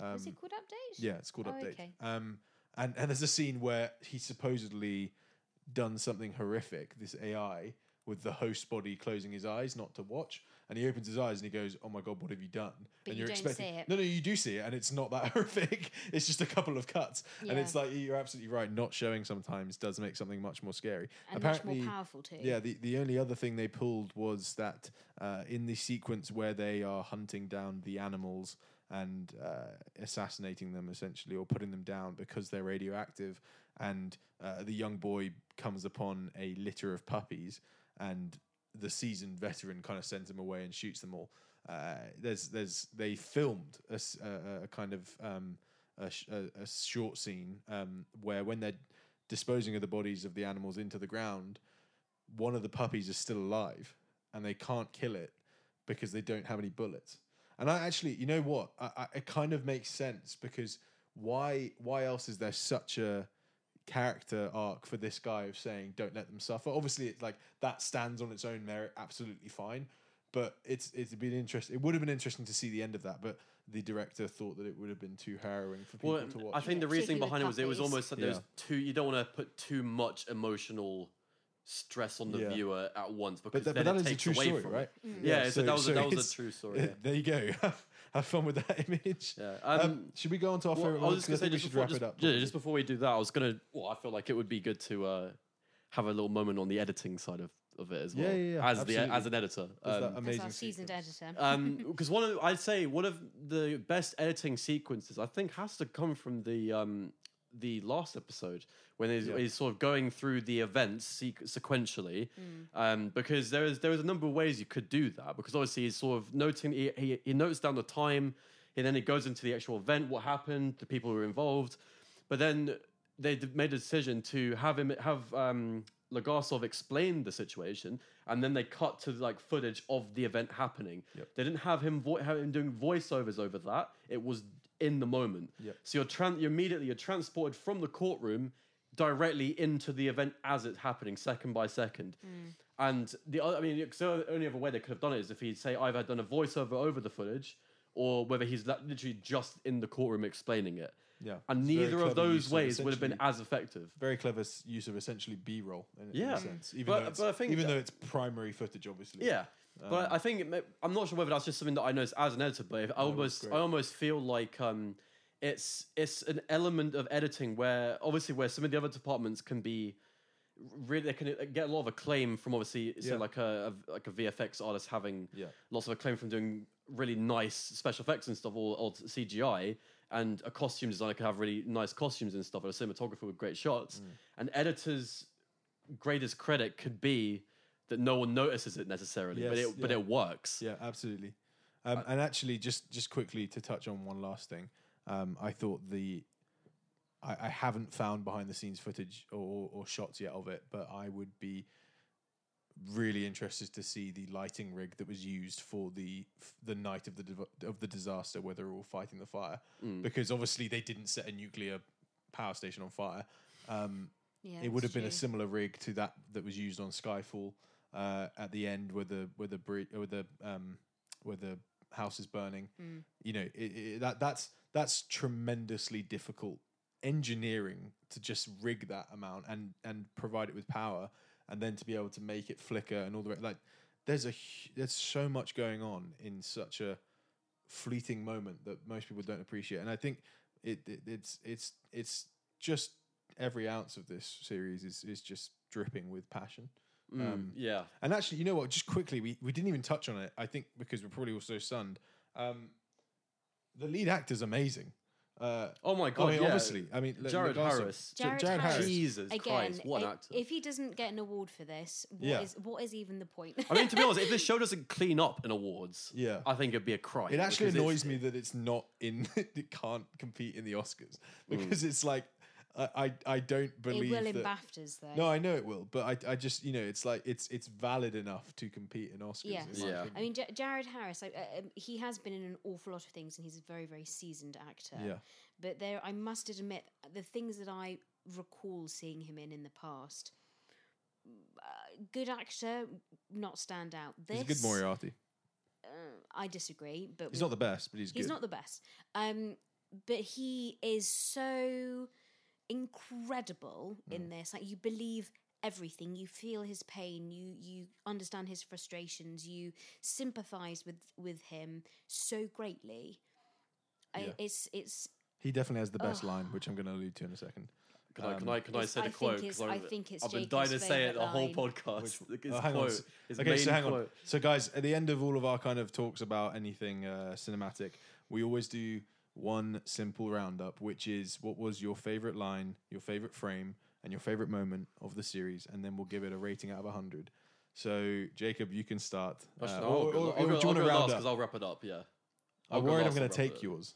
Um, Is it called Update? Yeah, it's called oh, Update. Okay. Um, and, and there's a scene where he's supposedly done something horrific, this A I, with the host body closing his eyes not to watch. And he opens his eyes and he goes, oh my God, what have you done? But and you're you don't expecting, see it. No, no, you do see it. And it's not that horrific. It's just a couple of cuts. Yeah. And it's like, you're absolutely right. Not showing sometimes does make something much more scary. And apparently, much more powerful too. Yeah, the, the only other thing they pulled was that uh, in the sequence where they are hunting down the animals and uh, assassinating them essentially, or putting them down because they're radioactive. And uh, the young boy comes upon a litter of puppies, and the seasoned veteran kind of sends them away and shoots them all. uh, there's there's they filmed a, a, a kind of um, a, a short scene um, where when they're disposing of the bodies of the animals into the ground, one of the puppies is still alive and they can't kill it because they don't have any bullets. And I actually, you know what? I, I, it kind of makes sense, because why why else is there such a character arc for this guy of saying don't let them suffer? Obviously, it's like that stands on its own merit, absolutely fine. But it's it's been interesting. It would have been interesting to see the end of that, but the director thought that it would have been too harrowing for people well, to watch. I think the reasoning behind it was it was almost like yeah. there was too. You don't want to put too much emotional stress on the yeah. viewer at once, because but, th- then but that it is takes a true away story, from right? Mm. Yeah, yeah, so, so that was so that was a true story. Yeah. There you go. have, have fun with that image. Yeah. Um, um, should we go on to our well, favorite? I was going to say just before, wrap just, it up. Yeah, just before we do that, I was going to. Well, I feel like it would be good to uh, have a little moment on the editing side of, of it as well. Yeah, yeah, yeah. As absolutely. the as an editor, um, that amazing as our seasoned sequence. editor. Because um, one of I'd say one of the best editing sequences I think has to come from the. Um, the last episode when he's, yeah. he's sort of going through the events sequ- sequentially mm. um, because there is there was a number of ways you could do that, because obviously he's sort of noting he, he, he notes down the time and then it goes into the actual event, what happened, the people who were involved, but then they made a decision to have him have um, Legasov explain the situation, and then they cut to like footage of the event happening. Yep. They didn't have him vo- have him doing voiceovers over that. It was in the moment. Yep. So you're, tran- you're immediately you're transported from the courtroom directly into the event as it's happening, second by second. Mm. And the other, I mean, so the only other way they could have done it is if he'd say either done a voiceover over the footage, or whether he's literally just in the courtroom explaining it. Yeah. And neither of those ways would have been as effective. Very clever use of essentially B-roll in, yeah. in a sense. Even, but, though, it's, but I think even that, though it's primary footage, obviously. Yeah. Um, but I think, it may, I'm not sure whether that's just something that I noticed as an editor, but if I, almost, I almost feel like um, it's it's an element of editing where, obviously, where some of the other departments can be really, they can get a lot of acclaim from, obviously, say yeah. like, a, a, like a V F X artist having yeah. lots of acclaim from doing really nice special effects and stuff, or, or C G I, and a costume designer could have really nice costumes and stuff, and a cinematographer with great shots. Mm. And editor's greatest credit could be that no one notices it necessarily, yes, but it yeah. but it works. Yeah, absolutely. Um, I, and actually, just just quickly to touch on one last thing, um, I thought the I, I haven't found behind the scenes footage or, or shots yet of it, but I would be really interested to see the lighting rig that was used for the the night of the de- of the disaster, where they're all fighting the fire, mm. because obviously they didn't set a nuclear power station on fire. Um, yeah, it would have true. been a similar rig to that that was used on Skyfall uh, at the end, where the where the where the um, where the house is burning. Mm. You know, it, it, that that's that's tremendously difficult engineering to just rig that amount and and provide it with power. And then to be able to make it flicker and all the way, like there's a there's so much going on in such a fleeting moment that most people don't appreciate. And I think it, it it's it's it's just every ounce of this series is is just dripping with passion. Mm, um, yeah. And actually, you know what? Just quickly, we we didn't even touch on it. I think because we're probably all so sunned. Um, the lead actor's amazing. Uh, oh my god! I mean, yeah. Obviously, I mean, Jared Harris. Jared, Jared Harris. Jesus Again, Christ! What an actor! If he doesn't get an award for this, what yeah. is what is even the point? I mean, to be honest, if this show doesn't clean up in awards, yeah. I think it'd be a crime. It actually annoys me that it's not in. It can't compete in the Oscars because mm. it's like I, I I don't believe it will that, in BAFTAs though. No, I know it will, but I I just you know it's like it's it's valid enough to compete in Oscars. Yes. Yeah, I mean J- Jared Harris, I, uh, he has been in an awful lot of things, and he's a very very seasoned actor. Yeah. But there, I must admit, the things that I recall seeing him in in the past, uh, good actor, not stand out. This, he's a good Moriarty. Uh, I disagree, but he's we, not the best. But he's he's good. not the best. Um, but he is so incredible mm. in this, like you believe everything, you feel his pain, you you understand his frustrations, you sympathize with with him so greatly. Yeah. I, it's it's he definitely has the best oh. line, which I'm going to allude to in a second. Can um, I can I can I say the I quote? Think I think it's I've been dying to say it the whole podcast. Which, oh, hang on. Quote, okay, so hang quote. on. So guys, at the end of all of our kind of talks about anything uh, cinematic, we always do one simple roundup, which is what was your favourite line, your favourite frame, and your favourite moment of the series, and then we'll give it a rating out of one hundred. So, Jacob, you can start. Uh, I'll, or, or, I'll, or, I'll, do you want to round up? Because I'll wrap it up, yeah. I'll I'm worried I'm going to take it. yours.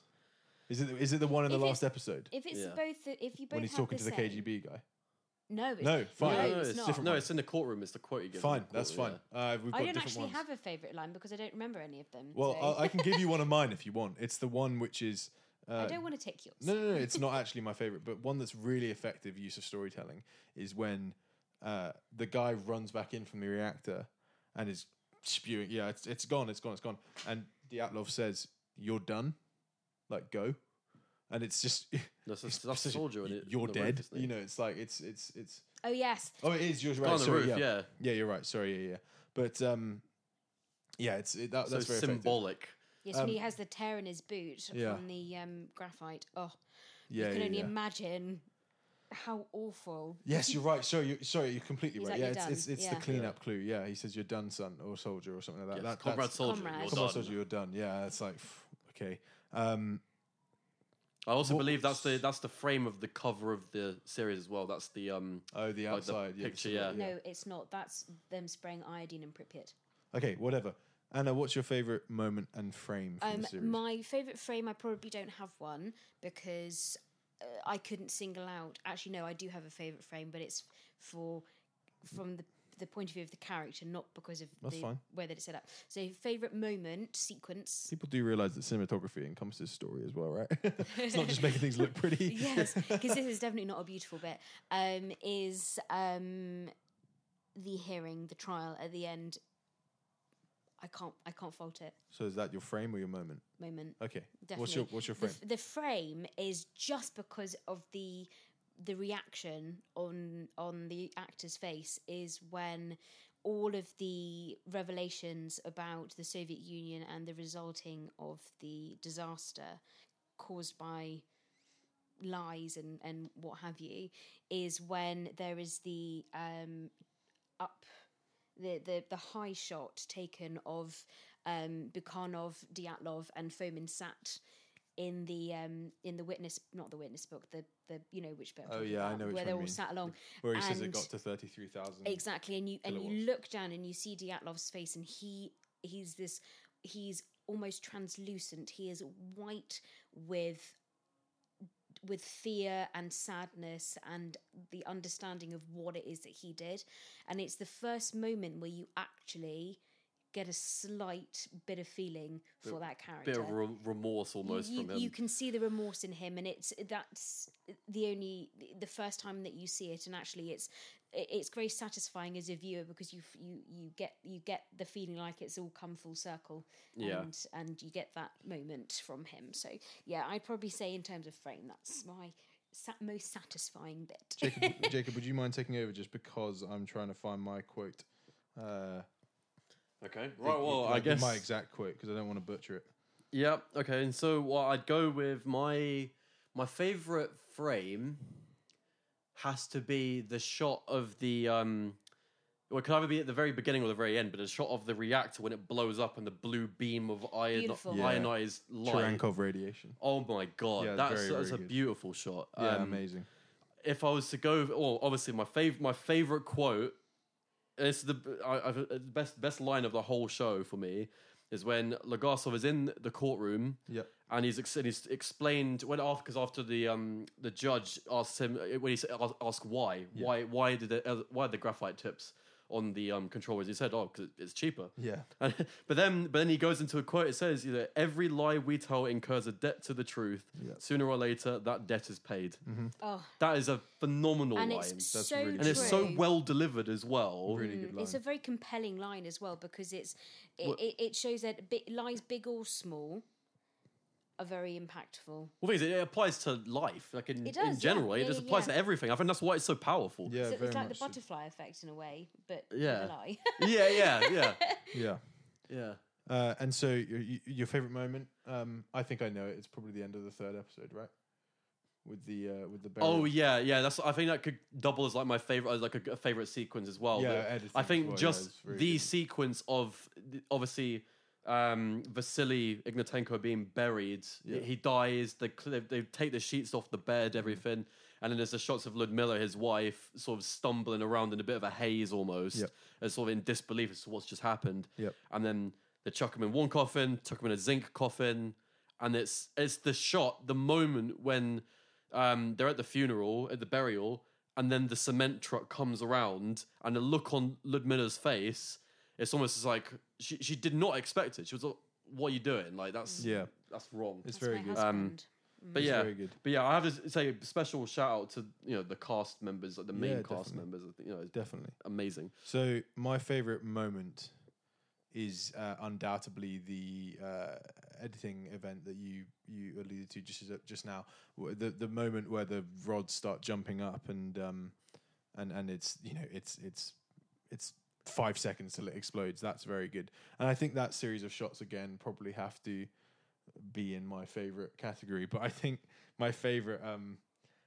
Is it is it the one in the if last episode? If it's yeah. both, if you both when he's have talking the to the same. K G B guy. No, it's no, fine. No, no, it's, it's different. No, it's in the courtroom. It's the quote you give. Fine, court, that's fine. Yeah. Uh, we've got I don't actually ones. have a favorite line because I don't remember any of them. Well, so. I, I can give you one of mine if you want. It's the one which is. Uh, I don't want to take yours. No, no, no. It's not actually my favorite, but one that's really effective use of storytelling is when uh, the guy runs back in from the reactor and is spewing. Yeah, it's it's gone. It's gone. It's gone. And Dyatlov says, "You're done. Like go." And it's just that's a, that's a soldier in it. You're dead. Rope, you know, it's like it's it's it's. Oh yes. Oh, it is. You're right. On the Sorry, roof, yeah. yeah, yeah, you're right. Sorry, yeah, yeah. But um, yeah, it's it, that, so that's very symbolic. Effective. Yes, um, when he has the tear in his boot yeah. from the um, graphite. Oh, yeah, you can yeah, only yeah. imagine how awful. Yes, you're right. Sorry, you're, sorry, you're completely right. Like, yeah, you're it's, it's it's it's yeah. the cleanup yeah. clue. Yeah, he says you're done, son, or soldier, or something like that. Yes, that comrade soldier, comrade you're comrade done. soldier, you're done. Yeah, it's like okay. Um, I also what believe that's the that's the frame of the cover of the series as well. That's the um oh the outside like the picture. Yeah, yeah. No, it's not. That's them spraying iodine in Pripyat. Okay, whatever. Anna, what's your favourite moment and frame from um, the series? My favourite frame, I probably don't have one because uh, I couldn't single out. Actually, no, I do have a favourite frame, but it's for from the the point of view of the character, not because of that's the fine. way that it's set up. So favourite moment, sequence. People do realise that cinematography encompasses story as well, right? It's not just making things look pretty. Yes, because this is definitely not a beautiful bit. Um, is um, the hearing, the trial at the end. I can't I can't fault it. So is that your frame or your moment? Moment. Okay. Definitely. What's your what's your frame? The, the frame is just because of the the reaction on on the actor's face is when all of the revelations about the Soviet Union and the resulting of the disaster caused by lies and, and what have you is when there is the um, up the, the, the high shot taken of um, Bukhanov, Dyatlov, and Fomin Sat in the um, in the witness not the witness book the the you know which bit oh yeah about, I know which where they're all mean. sat along the, where he and says it got to thirty-three thousand exactly and you kilowatts. and you look down and you see Dyatlov's face and he he's this he's almost translucent, he is white with with fear and sadness and the understanding of what it is that he did, and it's the first moment where you actually get a slight bit of feeling for a that character. Bit of re- remorse almost you, from him. You can see the remorse in him, and it's that's the only the first time that you see it, and actually it's it's very satisfying as a viewer because you you you get you get the feeling like it's all come full circle and yeah. and you get that moment from him. So yeah, I'd probably say in terms of frame that's my sat- most satisfying bit. Jacob, Jacob, would you mind taking over just because I'm trying to find my quote uh Okay. Right. Well, I guess my exact quote because I don't want to butcher it. Yeah. Okay. And so, well, I'd go with my my favorite frame has to be the shot of the um, well, it could either be at the very beginning or the very end, but a shot of the reactor when it blows up and the blue beam of ion- yeah. ionized light, Cherenkov radiation. Oh my god, yeah, that's very, that's very a good. beautiful shot. Yeah, um, amazing. If I was to go, well, obviously my fav- my favorite quote. It's the I, I, best best line of the whole show for me is when Legasov is in the courtroom, yep. and he's and he's explained when after because after the um the judge asks him when he asks why yeah. why why did the, why are the graphite tips on the um controllers, he said oh because it's cheaper yeah and, but then but then he goes into a quote, it says you know every lie we tell incurs a debt to the truth, yep. sooner or later that debt is paid. Mm-hmm. Oh, that is a phenomenal and line it's That's so really and true. It's so well delivered as well, really mm, good line. It's a very compelling line as well because it's it, well, it, it shows that big, lies big or small are very impactful. Well, it applies to life, like in, it does, in general. Yeah, it just applies yeah. to everything. I think that's why it's so powerful. Yeah, so it's like the butterfly so. effect in a way, but yeah, in a lie. yeah, yeah, yeah, yeah, yeah. Uh, and so, your, your favorite moment? Um, I think I know it. It's probably the end of the third episode, right? With the uh, with the burial. Oh yeah, yeah. That's I think that could double as like my favorite, like a, a favorite sequence as well. Yeah, I think well, just yeah, the good. sequence of obviously. um, Vasily Ignatenko being buried. Yeah. He dies. They, they take the sheets off the bed, everything. And then there's the shots of Ludmilla, his wife, sort of stumbling around in a bit of a haze almost, yep. as sort of in disbelief as to what's just happened. Yep. And then they chuck him in one coffin, chuck him in a zinc coffin. And it's it's the shot, the moment when um, they're at the funeral, at the burial, and then the cement truck comes around, and the look on Ludmilla's face, it's almost as like she she did not expect it. She was like, "What are you doing? Like that's yeah, that's wrong." It's that's very good. Um, mm. But it's yeah, very good. But yeah, I have to say a special shout out to you know the cast members, like the main yeah, cast definitely. members. You know, definitely amazing. So my favorite moment is uh, undoubtedly the uh, editing event that you, you alluded to just just now, the the moment where the rods start jumping up and um and, and it's you know it's it's it's five seconds till it explodes. That's very good, and I think that series of shots again probably have to be in my favorite category. But I think my favorite um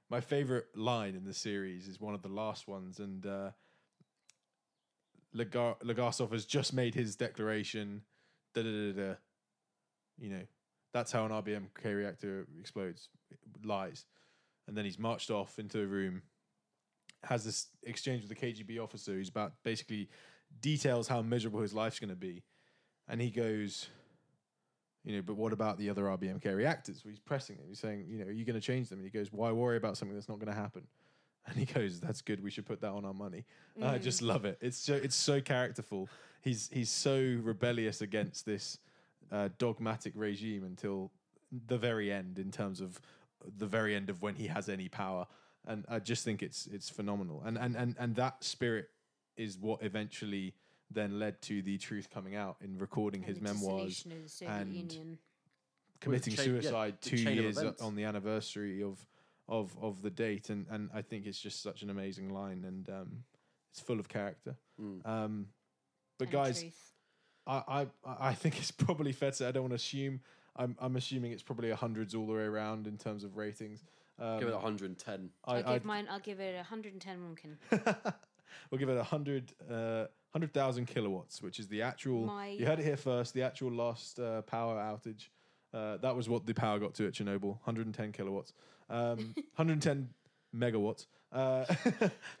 my favorite line in the series is one of the last ones, and. Uh, Legasov Legasov has just made his declaration. Da, da, da, da. You know, that's how an R B M K reactor explodes. It lies. And then he's marched off into a room, has this exchange with the K G B officer who's about basically details how miserable his life's going to be. And he goes, you know, but what about the other R B M K reactors? Well, he's pressing him. He's saying, you know, are you going to change them? And he goes, why worry about something that's not going to happen? And he goes, "That's good. We should put that on our money." Mm. I just love it. It's so it's so characterful. He's he's so rebellious against this uh, dogmatic regime until the very end. In terms of the very end of when he has any power, and I just think it's it's phenomenal. And and and and that spirit is what eventually then led to the truth coming out in recording and his memoirs and Union. committing chain, suicide yeah, two years on the anniversary of. Of of the date, and, and I think it's just such an amazing line, and um, it's full of character. Mm. Um, but and guys, I, I I think it's probably fair to say I don't want to assume. I'm I'm assuming it's probably a hundreds all the way around in terms of ratings. Um, give it one hundred ten. I, I'll give I'd, mine. I'll give it one hundred ten. Munkin. We'll give it one hundred uh, one hundred thousand kilowatts, which is the actual. My... You heard it here first. The actual last uh, power outage. Uh, that was what the power got to at Chernobyl, one hundred ten kilowatts, um, one hundred ten megawatts. Uh,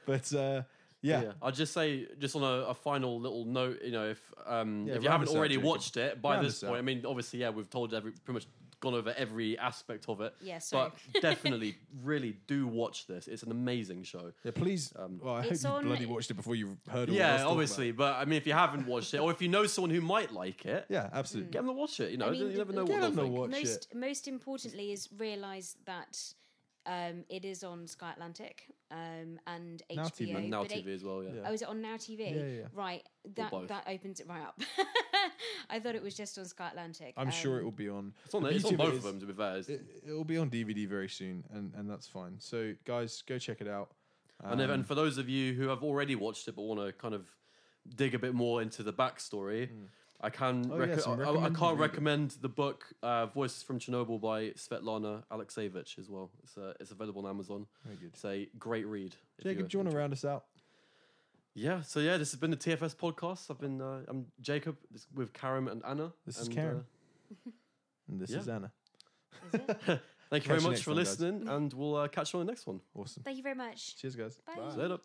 but uh, yeah. yeah, I'll just say, just on a, a final little note, you know, if um, yeah, if you haven't already out, watched it by round this point, out. I mean, obviously, yeah, we've told every pretty much gone over every aspect of it. Yes, yeah, but definitely, really do watch this. It's an amazing show. Yeah, please. Um, well, I hope you on... bloody watched it before you heard. All yeah, obviously, but I mean, if you haven't watched it, or if you know someone who might like it, yeah, absolutely, mm. get them to watch it. You know, I mean, you never know what they'll think. Most it. most importantly is realise that um, it is on Sky Atlantic um, and H B O. Now T V, and now T V as well. Yeah. yeah. Oh, is it on Now T V? Yeah, yeah. yeah. Right. That that opens it right up. I thought it was just on Sky Atlantic. I'm um, sure it will be on. It's on, the, it's on both of them, to be fair. It will be on D V D very soon, and, and that's fine. So, guys, go check it out. Um, and, and for those of you who have already watched it but want to kind of dig a bit more into the backstory, mm. I can. Oh, rec- yes, I, I, I can't recommend the book uh, "Voices from Chernobyl" by Svetlana Alexievich as well. It's uh, it's available on Amazon. Very good. It's a great read. Jacob, do you want to round us out? Yeah, so yeah, this has been the T F S podcast. I've been, uh, I'm Jacob this, with Karim and Anna. This is and, Karim. Uh, and this yeah. is Anna. Is it? Thank you very much for listening, guys. And we'll uh, catch you on the next one. Awesome. Thank you very much. Cheers, guys. Bye. Bye.